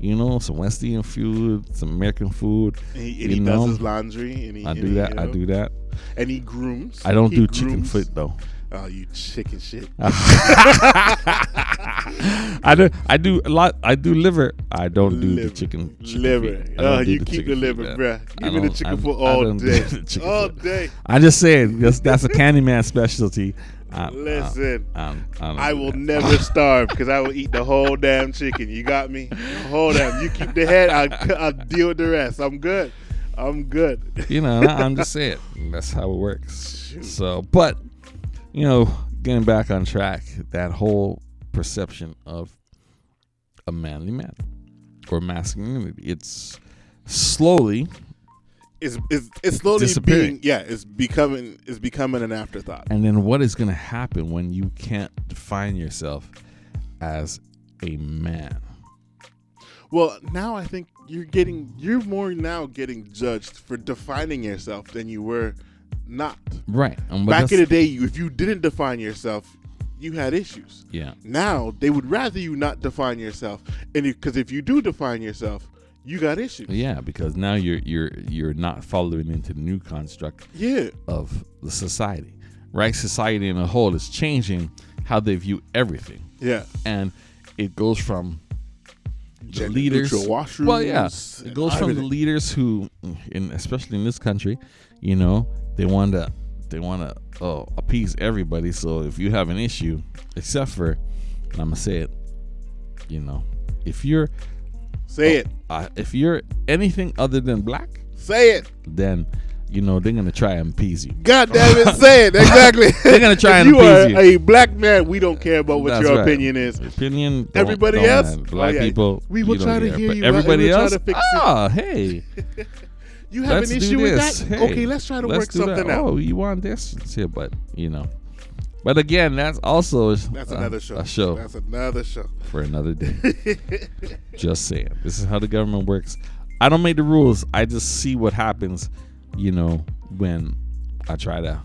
You know, some West Indian food, some American food. And he, and he does his laundry. And he, I do and that. He, you know, I do that. And he grooms. I don't he do grooms. chicken foot though. Oh, you chicken shit! I do, I do a lot. I do liver. I don't do liver. the chicken, chicken liver. Oh, you keep the liver, bro. Give me the chicken foot all day, all day. I'm just saying, that's, that's a Candyman specialty. I'm, Listen, I'm, I'm, I'm, I will never starve because I will eat the whole damn chicken. You got me? The whole damn. You keep the head. I'll, I'll deal with the rest. I'm good. I'm good. You know, I'm just saying that's how it works. Shoot. So, but. You know, getting back on track, that whole perception of a manly man or masculinity, it's slowly it's it's, it's slowly being yeah, it's becoming it's becoming an afterthought. And then what is going to happen when you can't define yourself as a man? Well, now I think you're getting you're more now getting judged for defining yourself than you were not. Right. Um, Back in the day, if you didn't define yourself, you had issues. Yeah. Now, they would rather you not define yourself, and because if you do define yourself, you got issues. Yeah, because now you're you're you're not following into the new construct yeah. of the society. Right? Society in a whole is changing how they view everything. Yeah. And it goes from the leaders. Washrooms, well, yeah. It goes everything. From the leaders who, in, especially in this country, you know, they want to they want to uh, appease everybody. So if you have an issue, except for, and I'm going to say it, you know, if you're Say it. Uh, if you're anything other than black, say it. Then, you know, they're going to try and appease you. God damn it, say it. Exactly. They're going to try and appease you. If you are a black man, we don't care about what That's your right. opinion is. Opinion. Everybody don't, else? Don't black oh, yeah. people. We will try to hear you. Everybody else? To fix ah, it. hey. You have let's an issue with that? Hey, okay, let's try to let's work something that. out. Oh, you want this? Yeah, but, you know. But again, that's also that's uh, another show. A show. That's another show for another day. Just saying, this is how the government works. I don't make the rules. I just see what happens. You know, when I try to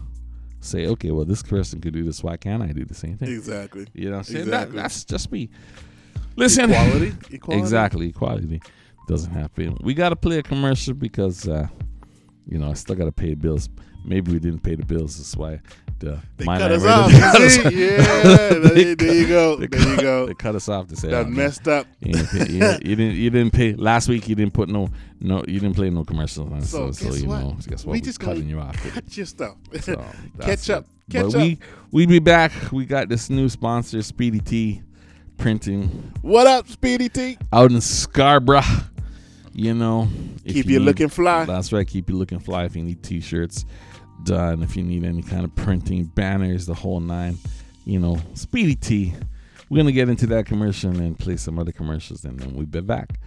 say, okay, well, this person could do this. Why can't I do the same thing? Exactly. You know, what I'm saying exactly. that, that's just me. Listen, equality. equality. Exactly, equality doesn't happen. We got to play a commercial because uh, you know I still got to pay bills. Maybe we didn't pay the bills. That's why. Uh, they cut us off. Yeah, there, there you go. There cut, you go. They cut us off to say that messed up. You didn't, pay, you, didn't, you didn't. You didn't pay last week. You didn't put no. No, you didn't play no commercials. Huh? So, so, guess so you what? know, guess what? We, we just cutting you off. Cut your stuff. So catch up. It. Catch but up. We we be back. We got this new sponsor, Speedy T Printing. What up, Speedy T? Out in Scarborough. You know, keep you, you need, looking fly. That's right. Keep you looking fly. If you need T-shirts. Done. If you need any kind of printing, banners, the whole nine, you know, Speedy T. We're gonna get into that commercial and then play some other commercials, and then we'll be back.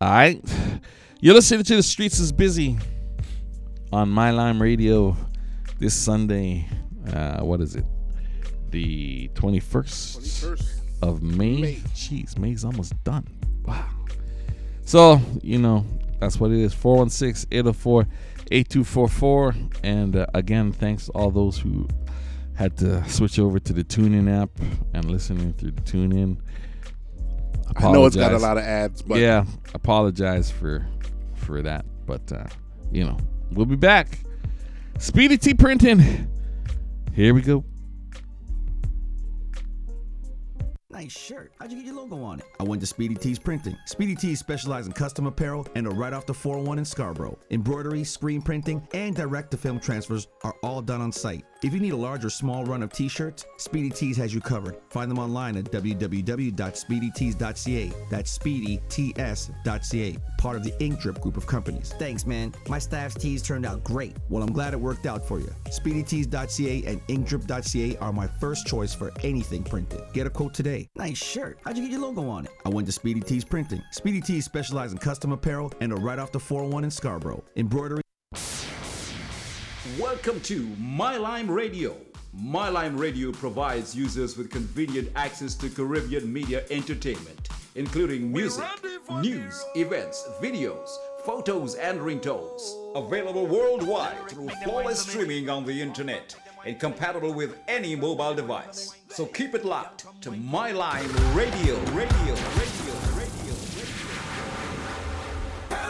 All right, you're listening to The Streets Is Busy on My Lime Radio this Sunday. Uh, what is it? The twenty-first of May. May. Jeez, May's almost done. Wow. So you know that's what it is. four one six, eight zero four, eight two four four and uh, again thanks to all those who had to switch over to the TuneIn app and listening through the TuneIn. Apologize. I know it's got a lot of ads, but yeah, apologize for for that, but uh, you know we'll be back. Speedy T Printing, here we go. Nice shirt. How'd you get your logo on it? I went to Speedy Tees Printing. Speedy Tees specialize in custom apparel and are right off the four oh one in Scarborough. Embroidery, screen printing, and direct-to-film transfers are all done on site. If you need a large or small run of t-shirts, Speedy Tees has you covered. Find them online at w w w dot speedy tees dot c a. That's speedy tees dot c a, part of the InkDrip group of companies. Thanks, man. My staff's tees turned out great. Well, I'm glad it worked out for you. speedy tees dot c a and ink drip dot c a are my first choice for anything printed. Get a quote today. Nice shirt. How'd you get your logo on it? I went to Speedy Tees Printing. Speedy Tees specialize in custom apparel and are right off the four oh one in Scarborough. Embroidery. Welcome to My Lime Radio. My Lime Radio provides users with convenient access to Caribbean media entertainment, including music, news, events, videos, photos, and ringtones. Available worldwide through flawless streaming on the internet and compatible with any mobile device. So keep it locked to My Lime Radio. Radio. Radio. Radio.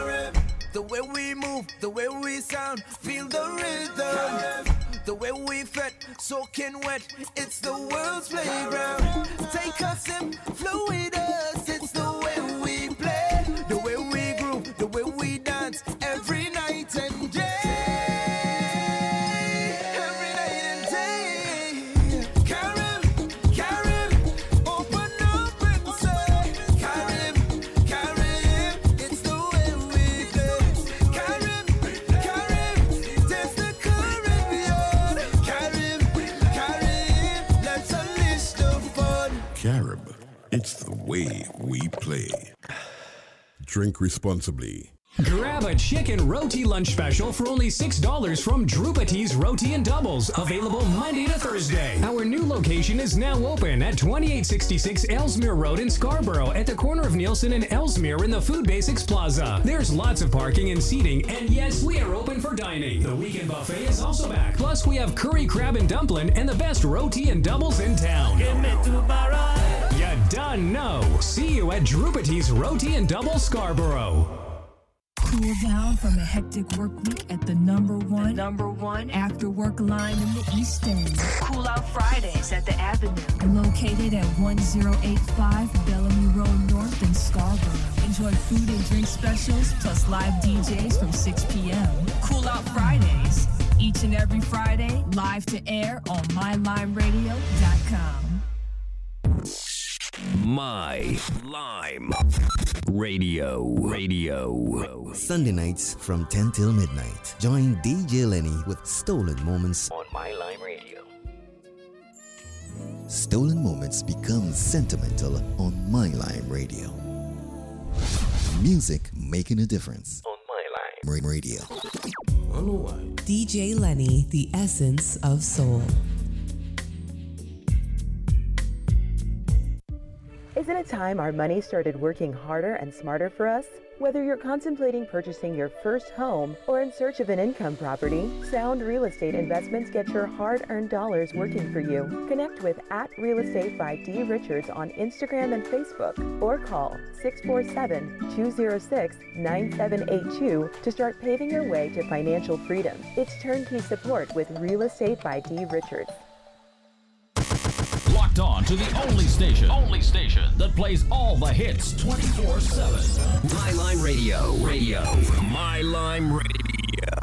Radio. The way we move, the way we sound, feel the rhythm. The way we fit, soaking wet, it's the world's playground. Take us in, flow with us, it's the way we play. The way we groove, the way we dance, every night and day. Every night and day. Carib, Carib, open up and say. Carib, Carib, it's the way we play. Carib, Carib, there's the Caribbean. Carib, Carib, let's unleash the fun. Carib, it's the way we play. Drink responsibly. Grab a chicken roti lunch special for only six dollars from Drupati's Roti and Doubles, available Monday to Thursday. Our new location is now open at twenty-eight sixty-six Ellesmere Road in Scarborough at the corner of Nielsen and Ellesmere in the Food Basics Plaza. There's lots of parking and seating, and yes, we are open for dining. The weekend buffet is also back. Plus, we have curry, crab, and dumpling, and the best roti and doubles in town. Get me to my right. You done know. See you at Drupati's Roti and Doubles Scarborough. Cool down from a hectic work week at the number one, the number one after work line in the East End. Cool Out Fridays at the Avenue. Located at ten eighty-five Bellamy Road North in Scarborough. Enjoy food and drink specials plus live D Js from six p.m. Cool Out Fridays. Each and every Friday, live to air on my lime radio dot com. My Lime Radio. Radio. Sunday nights from ten till midnight. Join D J Lenny with Stolen Moments on My Lime Radio. Stolen Moments becomes sentimental on My Lime Radio. Music making a difference on My Lime Radio. I don't know why. D J Lenny, the essence of soul. Isn't it time our money started working harder and smarter for us? Whether you're contemplating purchasing your first home or in search of an income property, sound real estate investments get your hard-earned dollars working for you. Connect with at Real Estate by D. Richards on Instagram and Facebook, or call six four seven, two zero six, nine seven eight two to start paving your way to financial freedom. It's turnkey support with Real Estate by D. Richards. Locked on to the only station, only station that plays all the hits twenty-four seven. My Lime Radio, radio, My Lime Radio.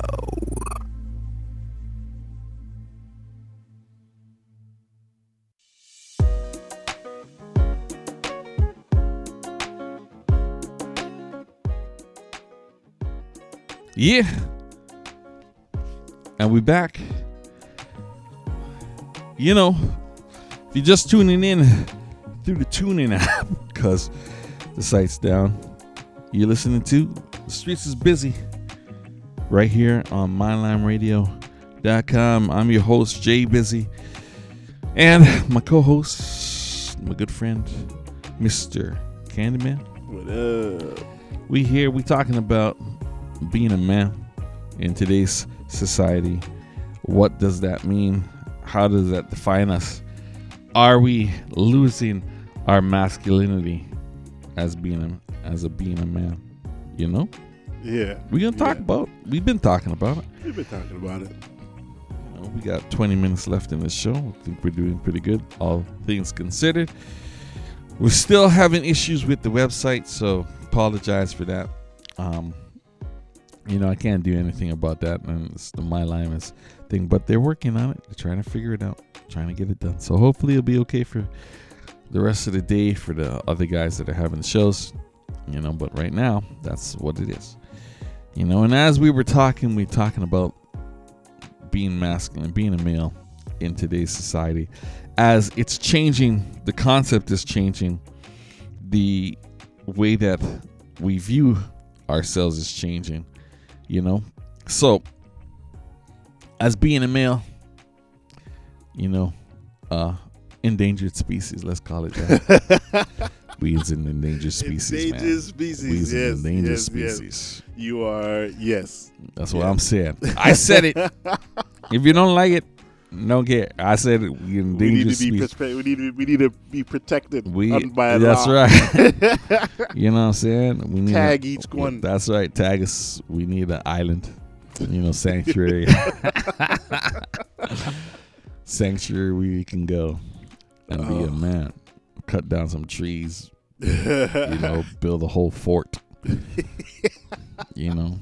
Yeah, and we're back. You know, if you're just tuning in through the TuneIn app because the site's down, you're listening to The Streets is Busy right here on my lime radio dot com. I'm your host, Jay Busy, and my co-host, my good friend, Mister Candyman. What up? We here, we talking about being a man in today's society. What does that mean? How does that define us? Are we losing our masculinity as being a, as a being a man? You know? Yeah. We're gonna talk yeah. about. We've been talking about it. We've been talking about it. You know, we got twenty minutes left in this show. I think we're doing pretty good, all things considered. We're still having issues with the website, so apologize for that. Um, you know, I can't do anything about that, and it's the My Lime's thing, but they're working on it. They're trying to figure it out. Trying to get it done, so hopefully it'll be okay for the rest of the day for the other guys that are having the shows, you know. But right now, that's what it is, you know. And as we were talking, we talking about being masculine, being a male in today's society, as it's changing. The concept is changing. The way that we view ourselves is changing, you know. So, as being a male, you know, uh, endangered species, let's call it that. We's an endangered species, endangered man. Species, We's yes, an endangered yes, species. Yes. You are, yes. That's yes. what I'm saying. I said it. If you don't like it, don't care. I said it. We need to be pre- we need to, we need to be protected we, by that's law. That's right. You know what I'm saying? We need tag a, each one. That's right. Tag us. We need an island, you know, sanctuary. Sanctuary where you can go and be oh. a man, cut down some trees, you know, build a whole fort, you know.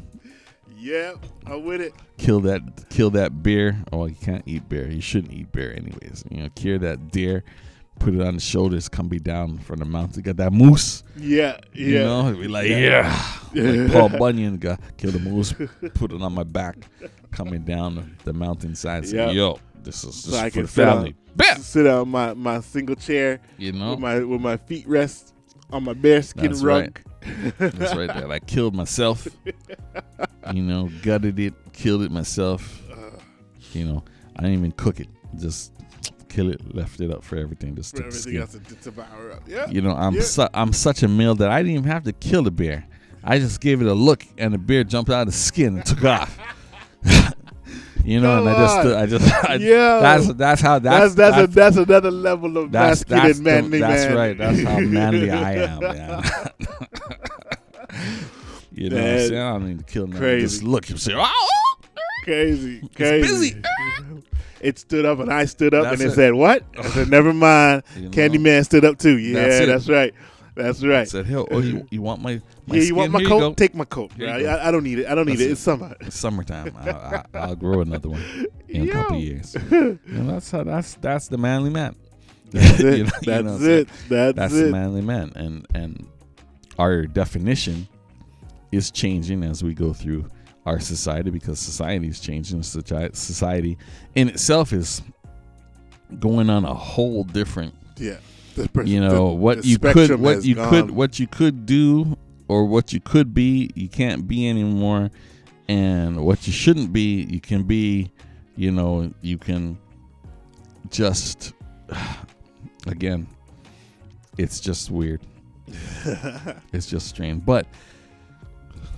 Yeah, I'm with it. Kill that, kill that bear. Oh, you can't eat bear. You shouldn't eat bear, anyways. You know, kill that deer, put it on the shoulders, come be down from the mountain. Got that moose. Yeah, yeah. You know, be like yeah, yeah. Like Paul Bunyan got kill the moose, put it on my back, coming down the mountainside. Say, yeah. Yo. This is so I can for the family. Sit on, sit on my, my single chair, you know, with my with my feet rest on my bearskin rug. Right. That's right there. I killed myself. You know, gutted it, killed it myself. You know, I didn't even cook it. Just kill it, left it up for everything. Just for everything else to devour up. Yeah. You know, I'm yeah. su- I'm such a male that I didn't even have to kill the bear. I just gave it a look, and the bear jumped out of the skin and took off. You know, Come and I just, uh, I just, I, yeah, that's that's how that's that's that's, that's, a, that's another level of that's, masculine that's manly. The, that's man. right. That's how manly I am. Man. You know, what I'm saying? I don't need to kill nothing. Crazy. Just look, you say, oh, crazy, it's crazy. Busy. It stood up, and I stood up, that's and it, it said, "What?" I said, "Never mind." You Candyman know? stood up too. Yeah, that's, that's right. That's right. I said, "Hell, oh, you, you want my, my yeah, you skin? want my Here coat? Take my coat. Right? I, I don't need it. I don't that's need it. it. It's summer. It's summertime. I, I, I'll grow another one in Yo. a couple of years. You know, that's how. That's that's the manly man. That's it. you know, that's you know, it. So that's, that's it. the manly man. And and our definition is changing as we go through our society, because society is changing. Society in itself is going on a whole different yeah. You know, the, what the you could what you gone. could what you could do or what you could be, you can't be anymore, and what you shouldn't be, you can be. You know, you can just, again, it's just weird. It's just strange. But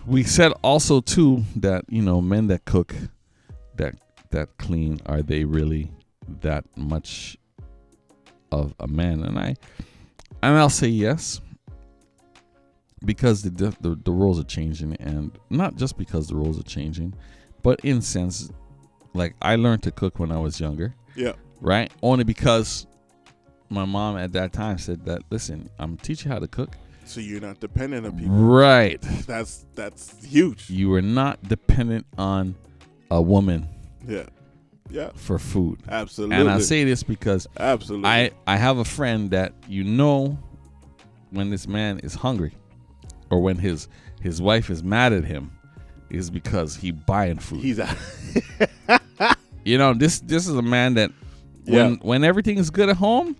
we said also too that, you know, men that cook, that that clean, are they really that much of a man? And I and I'll say yes, because the, the the roles are changing, and not just because the roles are changing, but in sense, like, I learned to cook when I was younger, yeah, right, only because my mom at that time said that, listen, I'm teaching you how to cook, so you're not dependent on people, right? That's that's huge. You are not dependent on a woman, yeah. Yeah. For food. Absolutely. And I say this because Absolutely. I, I have a friend that, you know, when this man is hungry or when his his wife is mad at him, is because he buying food. He's out. You know, this this is a man that when yeah. when everything is good at home,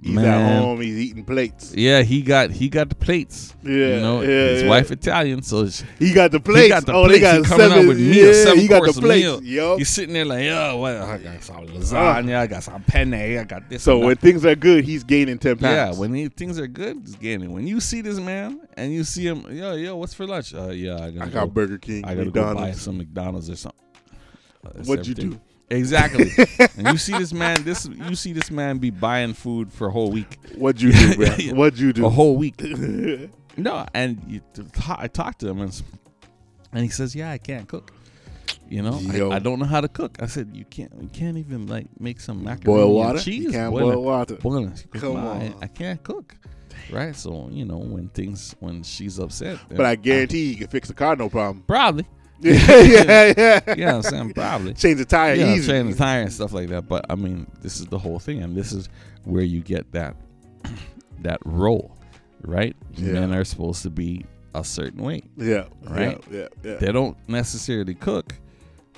he's man, at home, he's eating plates. Yeah, he got he got the plates. Yeah. You know, yeah, his yeah. wife Italian, so she, he got the plates. He got the oh, plates. They got he coming seven, out with meal, yeah, seven he got the plates. Meal. Yo. He's sitting there like, yo, what? I got some lasagna, I got some penne, I got this. So when things are good, he's gaining ten pounds. Yeah, when he, things are good, he's gaining. When you see this man and you see him, yo, yo, what's for lunch? Uh, yeah, I, gotta I got go, Burger King, I gotta McDonald's. go buy some McDonald's or something. Uh, What'd everything. you do? Exactly. And you see this man, this you see this man be buying food for a whole week. What'd you do, bro? What'd you do? A whole week. No, and you t- I talked to him, and, and he says, "Yeah, I can't cook. You know, I, I don't know how to cook." I said, "You can't, you can't even like make some macaroni boil water? and cheese. You can't boil, boil water. Boil it. Come on, I, I can't cook." Right. So you know, when things when she's upset, but I guarantee I, you can fix the car, no problem. Probably. yeah, yeah, yeah. Yeah, you know I'm saying, probably change the tire, yeah, easy. change the tire and stuff like that. But I mean, this is the whole thing, and this is where you get that that role, right? Yeah. Men are supposed to be a certain way, yeah, right? Yeah, yeah, yeah. They don't necessarily cook,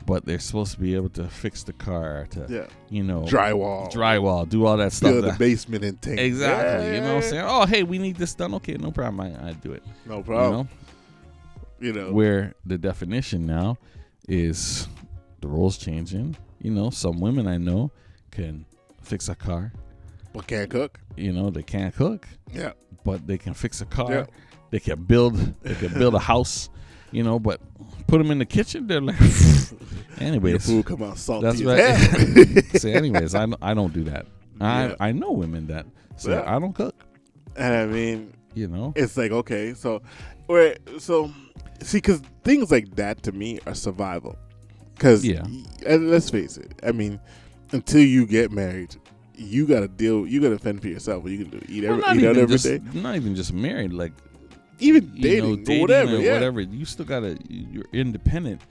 but they're supposed to be able to fix the car, to yeah. you know, drywall, drywall, do all that stuff. Fill the that, basement and tank. Exactly. Yeah. You know what I'm saying? Oh, hey, we need this done. Okay, no problem. I, I do it. No problem. You know? You know, where the definition now is the roles changing. You know, some women I know can fix a car, but can't cook. You know, they can't cook. Yeah, but they can fix a car. Yeah. They can build. They can build a house. You know, but put them in the kitchen, they're like. Anyways, your food come out salty. That's right. So, anyways, I don't, I don't do that. I yeah. I know women that say yeah. I don't cook. And I mean, you know, it's like, okay, so wait, so. See, because things like that to me are survival. Because, yeah. and let's face it, I mean, until you get married, you got to deal, you got to fend for yourself. What you can do, eat, every, well, eat out every just, day. Not even just married, like, even dating, know, dating or whatever. Or yeah. whatever. You still got to, you're independent.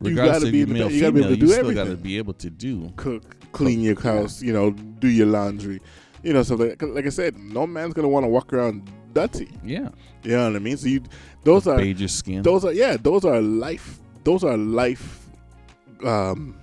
Regardless you got to be male, female, you, you still got to be able to do. Cook, clean your house, you know, do your laundry. You know, so like, like I said, no man's going to want to walk around dirty. Yeah. You know what I mean? So you, those are, bathe your skin. Those are, yeah, those are life, those are life, um,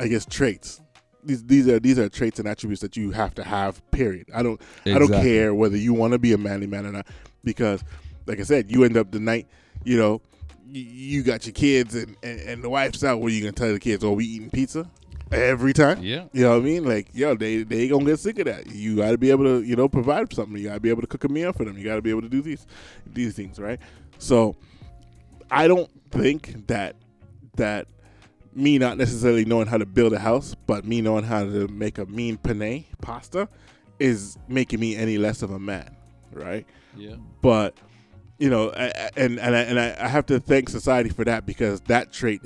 I guess, traits. These, these are, these are traits and attributes that you have to have, period. I don't, exactly. I don't care whether you want to be a manly man or not, because like I said, you end up the night, you know, you, you got your kids and, and, and the wife's out. What are you going to tell the kids? Oh, we eating pizza every time? Yeah. You know what I mean? Like, yo, they they going to get sick of that. You got to be able to, you know, provide something. You got to be able to cook a meal for them. You got to be able to do these these things, right? So I don't think that that me not necessarily knowing how to build a house, but me knowing how to make a mean penne pasta is making me any less of a man, right? Yeah. But, you know, I, and and I, and I have to thank society for that, because that trait,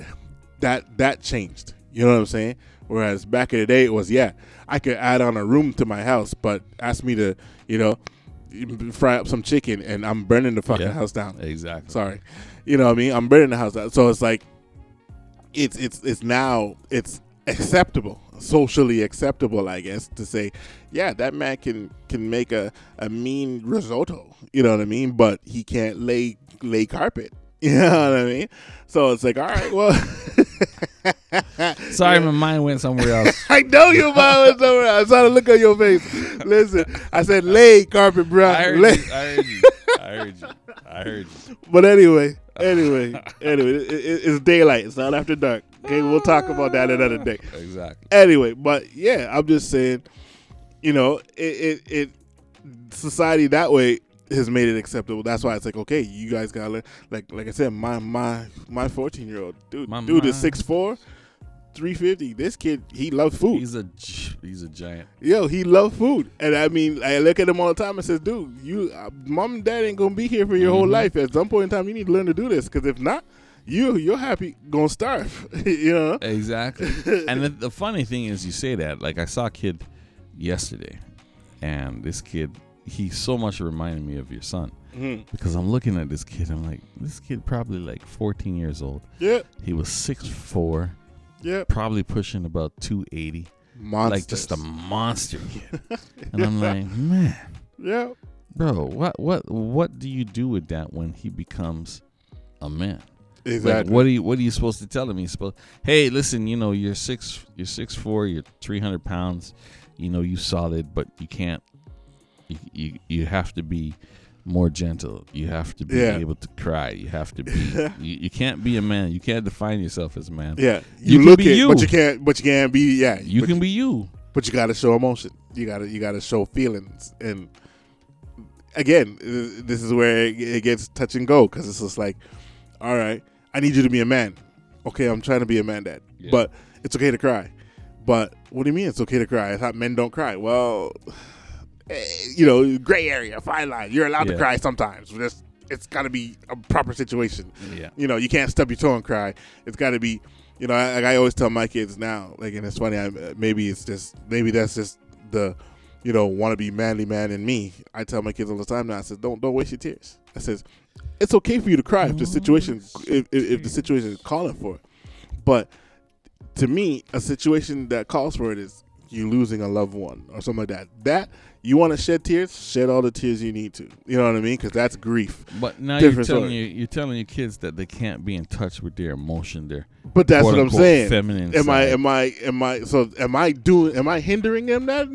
that that changed. You know what I'm saying? Whereas back in the day, it was, yeah, I could add on a room to my house, but ask me to, you know, fry up some chicken and I'm burning the fucking yeah, house down. Exactly. Sorry. You know what I mean? I'm burning the house down. So it's like, It's it's it's now it's acceptable, socially acceptable, I guess, to say, yeah, that man can, can make a, a mean risotto, you know what I mean? But he can't lay lay carpet, you know what I mean? So it's like, all right, well. Sorry, my mind went somewhere else. I know your mind went somewhere else. I saw the look on your face. Listen, I said lay carpet, bro. I heard, lay. You, I heard you. I heard you. I heard you. But anyway. Anyway, anyway, it, it, it's daylight. It's not after dark. Okay, we'll talk about that another day. Exactly. Anyway, but yeah, I'm just saying, you know, it, it, it society that way has made it acceptable. That's why it's like, okay, you guys gotta learn. Like, like I said, my my my fourteen year old dude, my dude mind. Is six foot four, three fifty. This kid, he loves food. He's a he's a giant. Yo, he loves food, and I mean, I look at him all the time and says, "Dude, you, uh, mom and dad ain't gonna be here for your mm-hmm. whole life. At some point in time, you need to learn to do this, because if not, you you're happy gonna starve." You know exactly. And the, the funny thing is, you say that. Like, I saw a kid yesterday, and this kid, he so much reminded me of your son. Mm-hmm. Because I'm looking at this kid, I'm like, this kid probably like fourteen years old. Yeah, he was six foot four. Yeah, probably pushing about two eighty. Monsters. Like, just a monster kid. And yeah. I'm like, man, yeah, bro, what, what, what do you do with that when he becomes a man? Exactly. Like, what are you, what are you supposed to tell him? He's supposed, hey, listen, you know, you're six, you're six four, you're three hundred pounds, you know, you solid, but you can't, you, you, you have to be more gentle. You have to be yeah. able to cry. You have to be. you, you can't be a man. You can't define yourself as a man. Yeah, you, you look it, you. but you can't. But you can't be. Yeah, you but, can be you. But you got to show emotion. You got to. You got to show feelings. And again, this is where it gets touch and go, because it's just like, all right, I need you to be a man. Okay, I'm trying to be a man, dad. Yeah. But it's okay to cry. But what do you mean it's okay to cry? I thought men don't cry. Well. You know, gray area, fine line. You're allowed yeah. to cry sometimes. Just, it's got to be a proper situation. Yeah. You know, you can't stub your toe and cry. It's got to be, you know, like I always tell my kids now, like, and it's funny, I, maybe it's just, maybe that's just the, you know, want to be manly man in me. I tell my kids all the time now, I says, don't, don't waste your tears. I says, it's okay for you to cry if the situation, if, if the situation is calling for it. But to me, a situation that calls for it is you losing a loved one or something like that. That, you want to shed tears? Shed all the tears you need to. You know what I mean? Because that's grief. But now you're telling, you, you're telling your kids that they can't be in touch with their emotion. Their but that's what I'm saying. Feminine. Am side. I? Am I? Am I? So am I doing? Am I hindering them that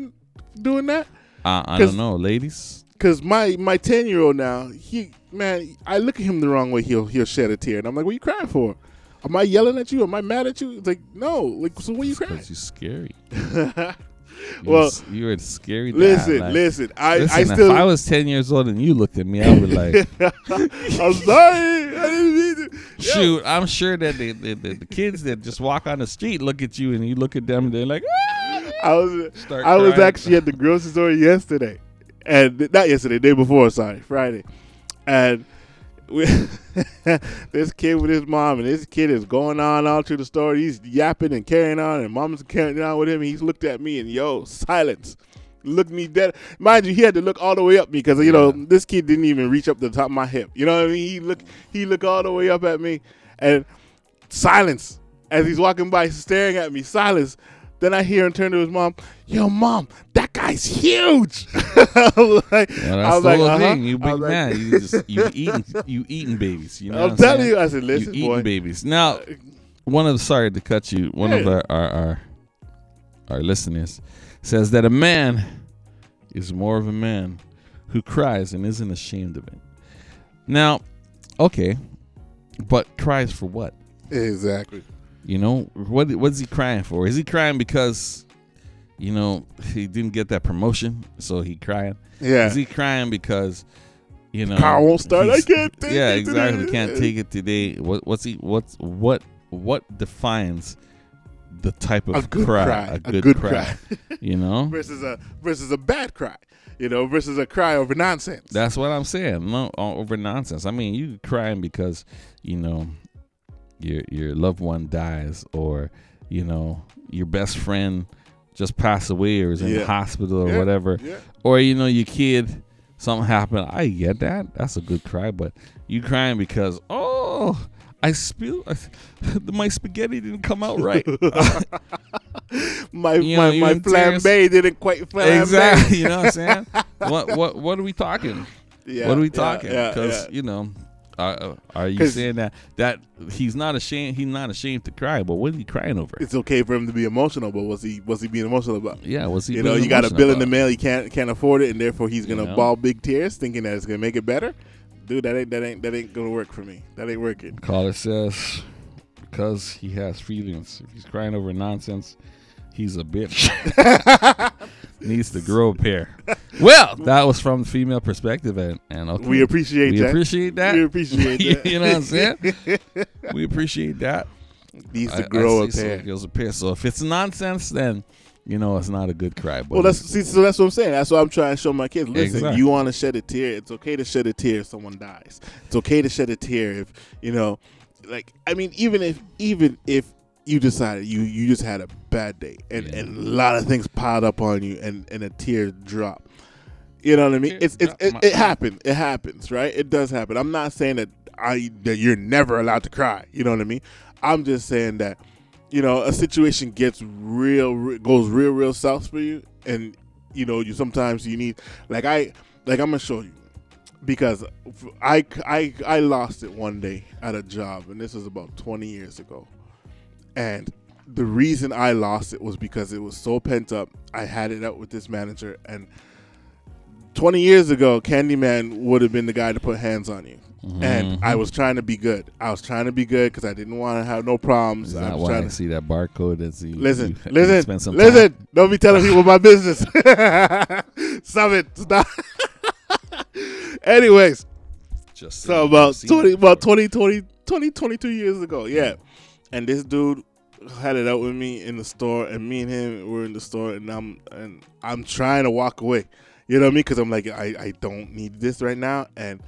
doing that? Uh, I don't know, ladies. Because my my ten year old now, he man, I look at him the wrong way, he'll he'll shed a tear, and I'm like, what are you crying for? Am I yelling at you? Am I mad at you? It's like, no. Like, so what are you crying? Because you're scary. You're well, s- you're scary. Listen, like, listen. I, listen, I still. If I was ten years old and you looked at me, I would like. I'm sorry. I didn't mean to. Shoot, yeah. I'm sure that they, they, they, the kids that just walk on the street look at you and you look at them and they're like. Ah! I was. Start I crying. was actually at the grocery store yesterday, and not yesterday, day before. Sorry, Friday, and. This kid with his mom, and this kid is going on all through the store. He's yapping and carrying on, and mom's carrying on with him. He's looked at me and, yo, silence. Look me dead. Mind you, he had to look all the way up me because, you yeah. know, this kid didn't even reach up to the top of my hip. You know what I mean? He looked he looked all the way up at me, and silence. As he's walking by, staring at me, silence. Then I hear him turn to his mom, yo, mom, that guy's huge. I was like, yeah, that's I was the like, whole uh-huh. thing. You big man. Like, you just you eating you eating babies. You know I'm what telling saying? you, I said, listen, you boy. eating babies. Now, one of sorry to cut you. One hey. of our, our our our listeners says that a man is more of a man who cries and isn't ashamed of it. Now, okay, but cries for what? Exactly. You know, what? What's he crying for? Is he crying because, you know, he didn't get that promotion, so he crying? Yeah. Is he crying because, you know, car won't start? I can't take yeah, it exactly. Today. Can't take it today. What, what's he? What's what? What defines the type of a good cry, cry a, good a good cry, cry. You know, versus a versus a bad cry, you know, versus a cry over nonsense? That's what I'm saying. No, over nonsense. I mean, you crying because, you know, your your loved one dies, or, you know, your best friend just passed away or is in yeah. the hospital or yeah. whatever, yeah. or, you know, your kid, something happened. I get that. That's a good cry. But you crying because, oh, I spill I, my spaghetti didn't come out right. my you know, my, my flambe didn't quite flambe. Exactly. You know what I'm saying? what what what are we talking? Yeah, what are we talking? Because yeah, yeah, yeah. you know, are, are you saying that that he's not ashamed? He's not ashamed to cry. But what is he crying over? It's okay for him to be emotional. But was he was he being emotional about? Yeah, was he? You know, you got a bill in the mail. You can't can't afford it, and therefore he's gonna you know? bawl big tears, thinking that it's gonna make it better. Dude, that ain't that ain't that ain't gonna work for me. That ain't working. Caller says because he has feelings. If he's crying over nonsense, he's a bitch. Needs to grow a pair. Well, that was from the female perspective, and, and okay, we appreciate we that. We appreciate that. We appreciate that. You know what I'm saying? We appreciate that. Needs to I, grow I a pair. So grows a pair. So if it's nonsense, then you know it's not a good cry. But well, that's see, so that's what I'm saying. That's what I'm trying to show my kids. Listen, exactly. You want to shed a tear. It's okay to shed a tear if someone dies. It's okay to shed a tear if you know, like I mean, even if even if you decided you you just had a bad day and, yeah. and a lot of things piled up on you and, and a tear drop. You know what I mean? It's it's it, it happens. It happens, right? It does happen. I'm not saying that I that you're never allowed to cry. You know what I mean? I'm just saying that. You know, a situation gets real, re- goes real, real south for you, and you know, you sometimes you need, like I, like I'm gonna show you, because I, I, I lost it one day at a job, and this was about twenty years ago, and the reason I lost it was because it was so pent up. I had it out with this manager, and twenty years ago, Candyman would have been the guy to put hands on you. Mm-hmm. And I was trying to be good. I was trying to be good because I didn't want to have no problems. I want to see that barcode. And see, listen, you, listen, you spend some listen. Time. Don't be telling people my business. Stop it. Stop. Anyways, just so about twenty, about twenty, twenty, twenty, twenty-two years ago, yeah. And this dude had it out with me in the store, and me and him were in the store, and I'm and I'm trying to walk away. You know what I mean? Because I'm like, I, I don't need this right now, and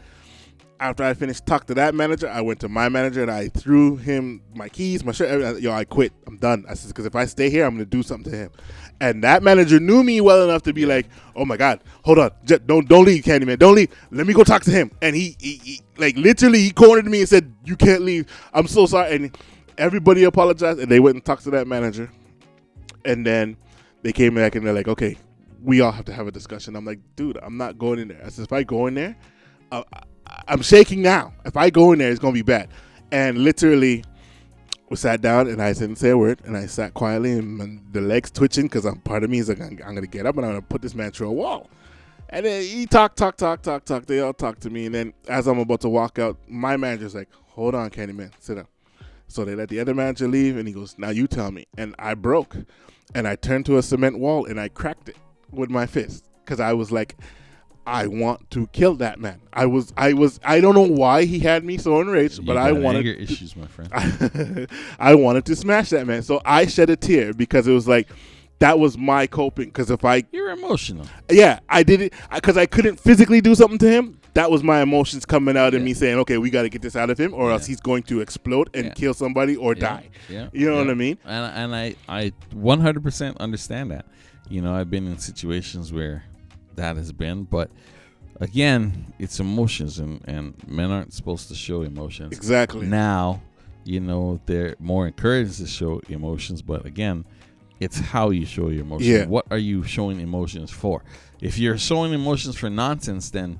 after I finished talking to that manager, I went to my manager and I threw him my keys, my shirt. Everything. Yo, I quit. I'm done. I said, because if I stay here, I'm going to do something to him. And that manager knew me well enough to be like, oh my God, hold on. Just don't don't leave, Candyman. Don't leave. Let me go talk to him. And he, he, he, like, literally, he cornered me and said, you can't leave. I'm so sorry. And everybody apologized. And they went and talked to that manager. And then they came back and they're like, okay, we all have to have a discussion. I'm like, dude, I'm not going in there. I said, if I go in there, uh, I'm shaking now. If I go in there, it's going to be bad. And literally, we sat down, and I didn't say a word, and I sat quietly, and the legs twitching, because I'm, part of me is like, I'm, I'm going to get up, and I'm going to put this man through a wall. And then he talked, talked, talked, talked, talked. They all talked to me. And then as I'm about to walk out, my manager's like, hold on, Candyman, sit down. So they let the other manager leave, and he goes, now you tell me. And I broke, and I turned to a cement wall, and I cracked it with my fist, because I was like, I want to kill that man. I was, I was, I don't know why he had me so enraged, but I wanted anger issues, my friend. I, I wanted to smash that man. So I shed a tear because it was like, that was my coping. Because if I, you're emotional. Yeah, I did it because I couldn't physically do something to him. That was my emotions coming out yeah. in me saying, okay, we got to get this out of him, or yeah. else he's going to explode and yeah. kill somebody or yeah. die. Yeah. You know yeah. what I mean? And, and I, I one hundred percent understand that. You know, I've been in situations where that has been, but again, it's emotions, and, and men aren't supposed to show emotions. Exactly. Now, you know, they're more encouraged to show emotions, but again, it's how you show your emotions. Yeah. What are you showing emotions for? If you're showing emotions for nonsense, then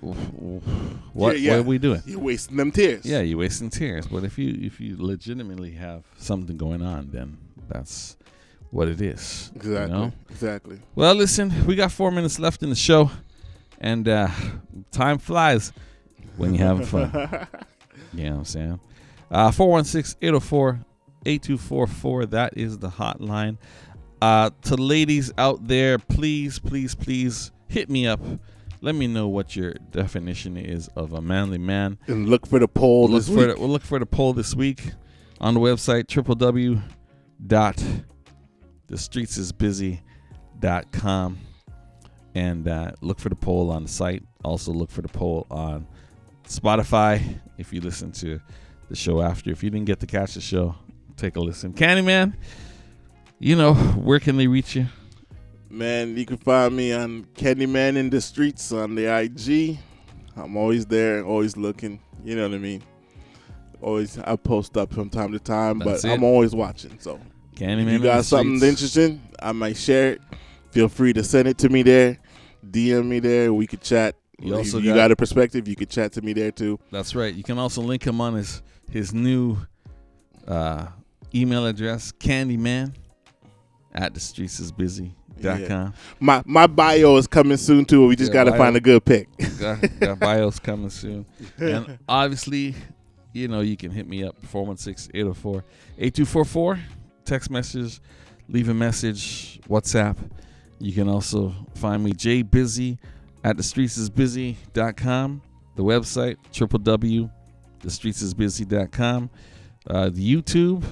what, yeah, yeah. what are we doing? You're wasting them tears. Yeah, you're wasting tears. But if you if you legitimately have something going on, then that's what it is. Exactly. You know? Exactly. Well, listen, we got four minutes left in the show, and uh, time flies. when you're having fun. You know what I'm saying? Uh, four one six, eight zero four, eight two four four. That is the hotline. Uh, to ladies out there, please, please, please hit me up. Let me know what your definition is of a manly man. And look for the poll look this for week. The, we'll look for the poll this week on the website, w w w dot the streets is busy dot com. And uh, look for the poll on the site. Also look for the poll on Spotify if you listen to the show after. If you didn't get to catch the show, take a listen. Candyman, you know, where can they reach you? Man, you can find me on Candyman in the Streets on the I G. I'm always there, always looking. You know what I mean? Always, I post up from time to time, That's but it. I'm always watching. So Candyman, if you got something streets. interesting, I might share it. Feel free to send it to me there. D M me there. We could chat. You, also you got, got a perspective, you could chat to me there too. That's right. You can also link him on his his new uh, email address, Candyman at the streets is busy dot com. Yeah. My my bio is coming soon too. We just yeah, gotta bio, find a good pick. Got, got bio's coming soon. And obviously, you know, you can hit me up four one six, eight zero four, eight two four four. Text message, leave a message, WhatsApp. You can also find me J Busy at the streets is busy dot com, the website, w w w dot the streets is busy dot com. Uh, the YouTube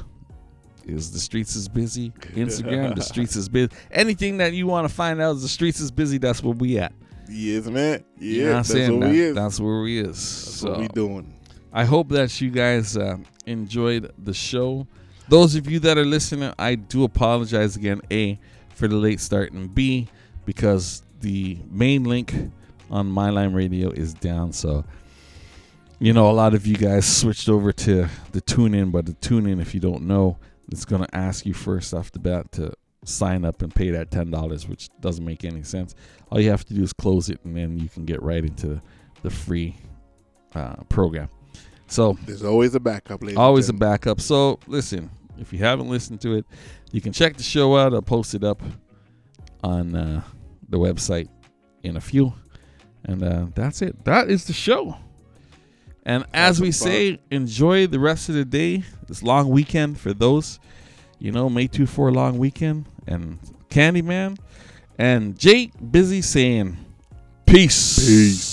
is The Streets Is Busy. Instagram, The Streets Is Busy. Anything that you want to find out is The Streets Is Busy, that's where we at. Yes, man. Yeah, you know what I'm that's saying? Where that, we is. That's where we is. That's so, what we doing. I hope that you guys uh, enjoyed the show. Those of you that are listening, I do apologize again, A, for the late start, and B, because the main link on My Lime Radio is down. So, you know, a lot of you guys switched over to the TuneIn, but the TuneIn, if you don't know, it's going to ask you first off the bat to sign up and pay that ten dollars, which doesn't make any sense. All you have to do is close it, and then you can get right into the free uh, program. So there's always a backup. Always a backup. So listen, if you haven't listened to it, you can check the show out. I'll post it up on Uh, the website in a few, and uh that's it. That is the show. And as we say, enjoy the rest of the day, this long weekend for those, you know, May twenty-fourth long weekend. And Candyman and Jake Busy saying peace, peace.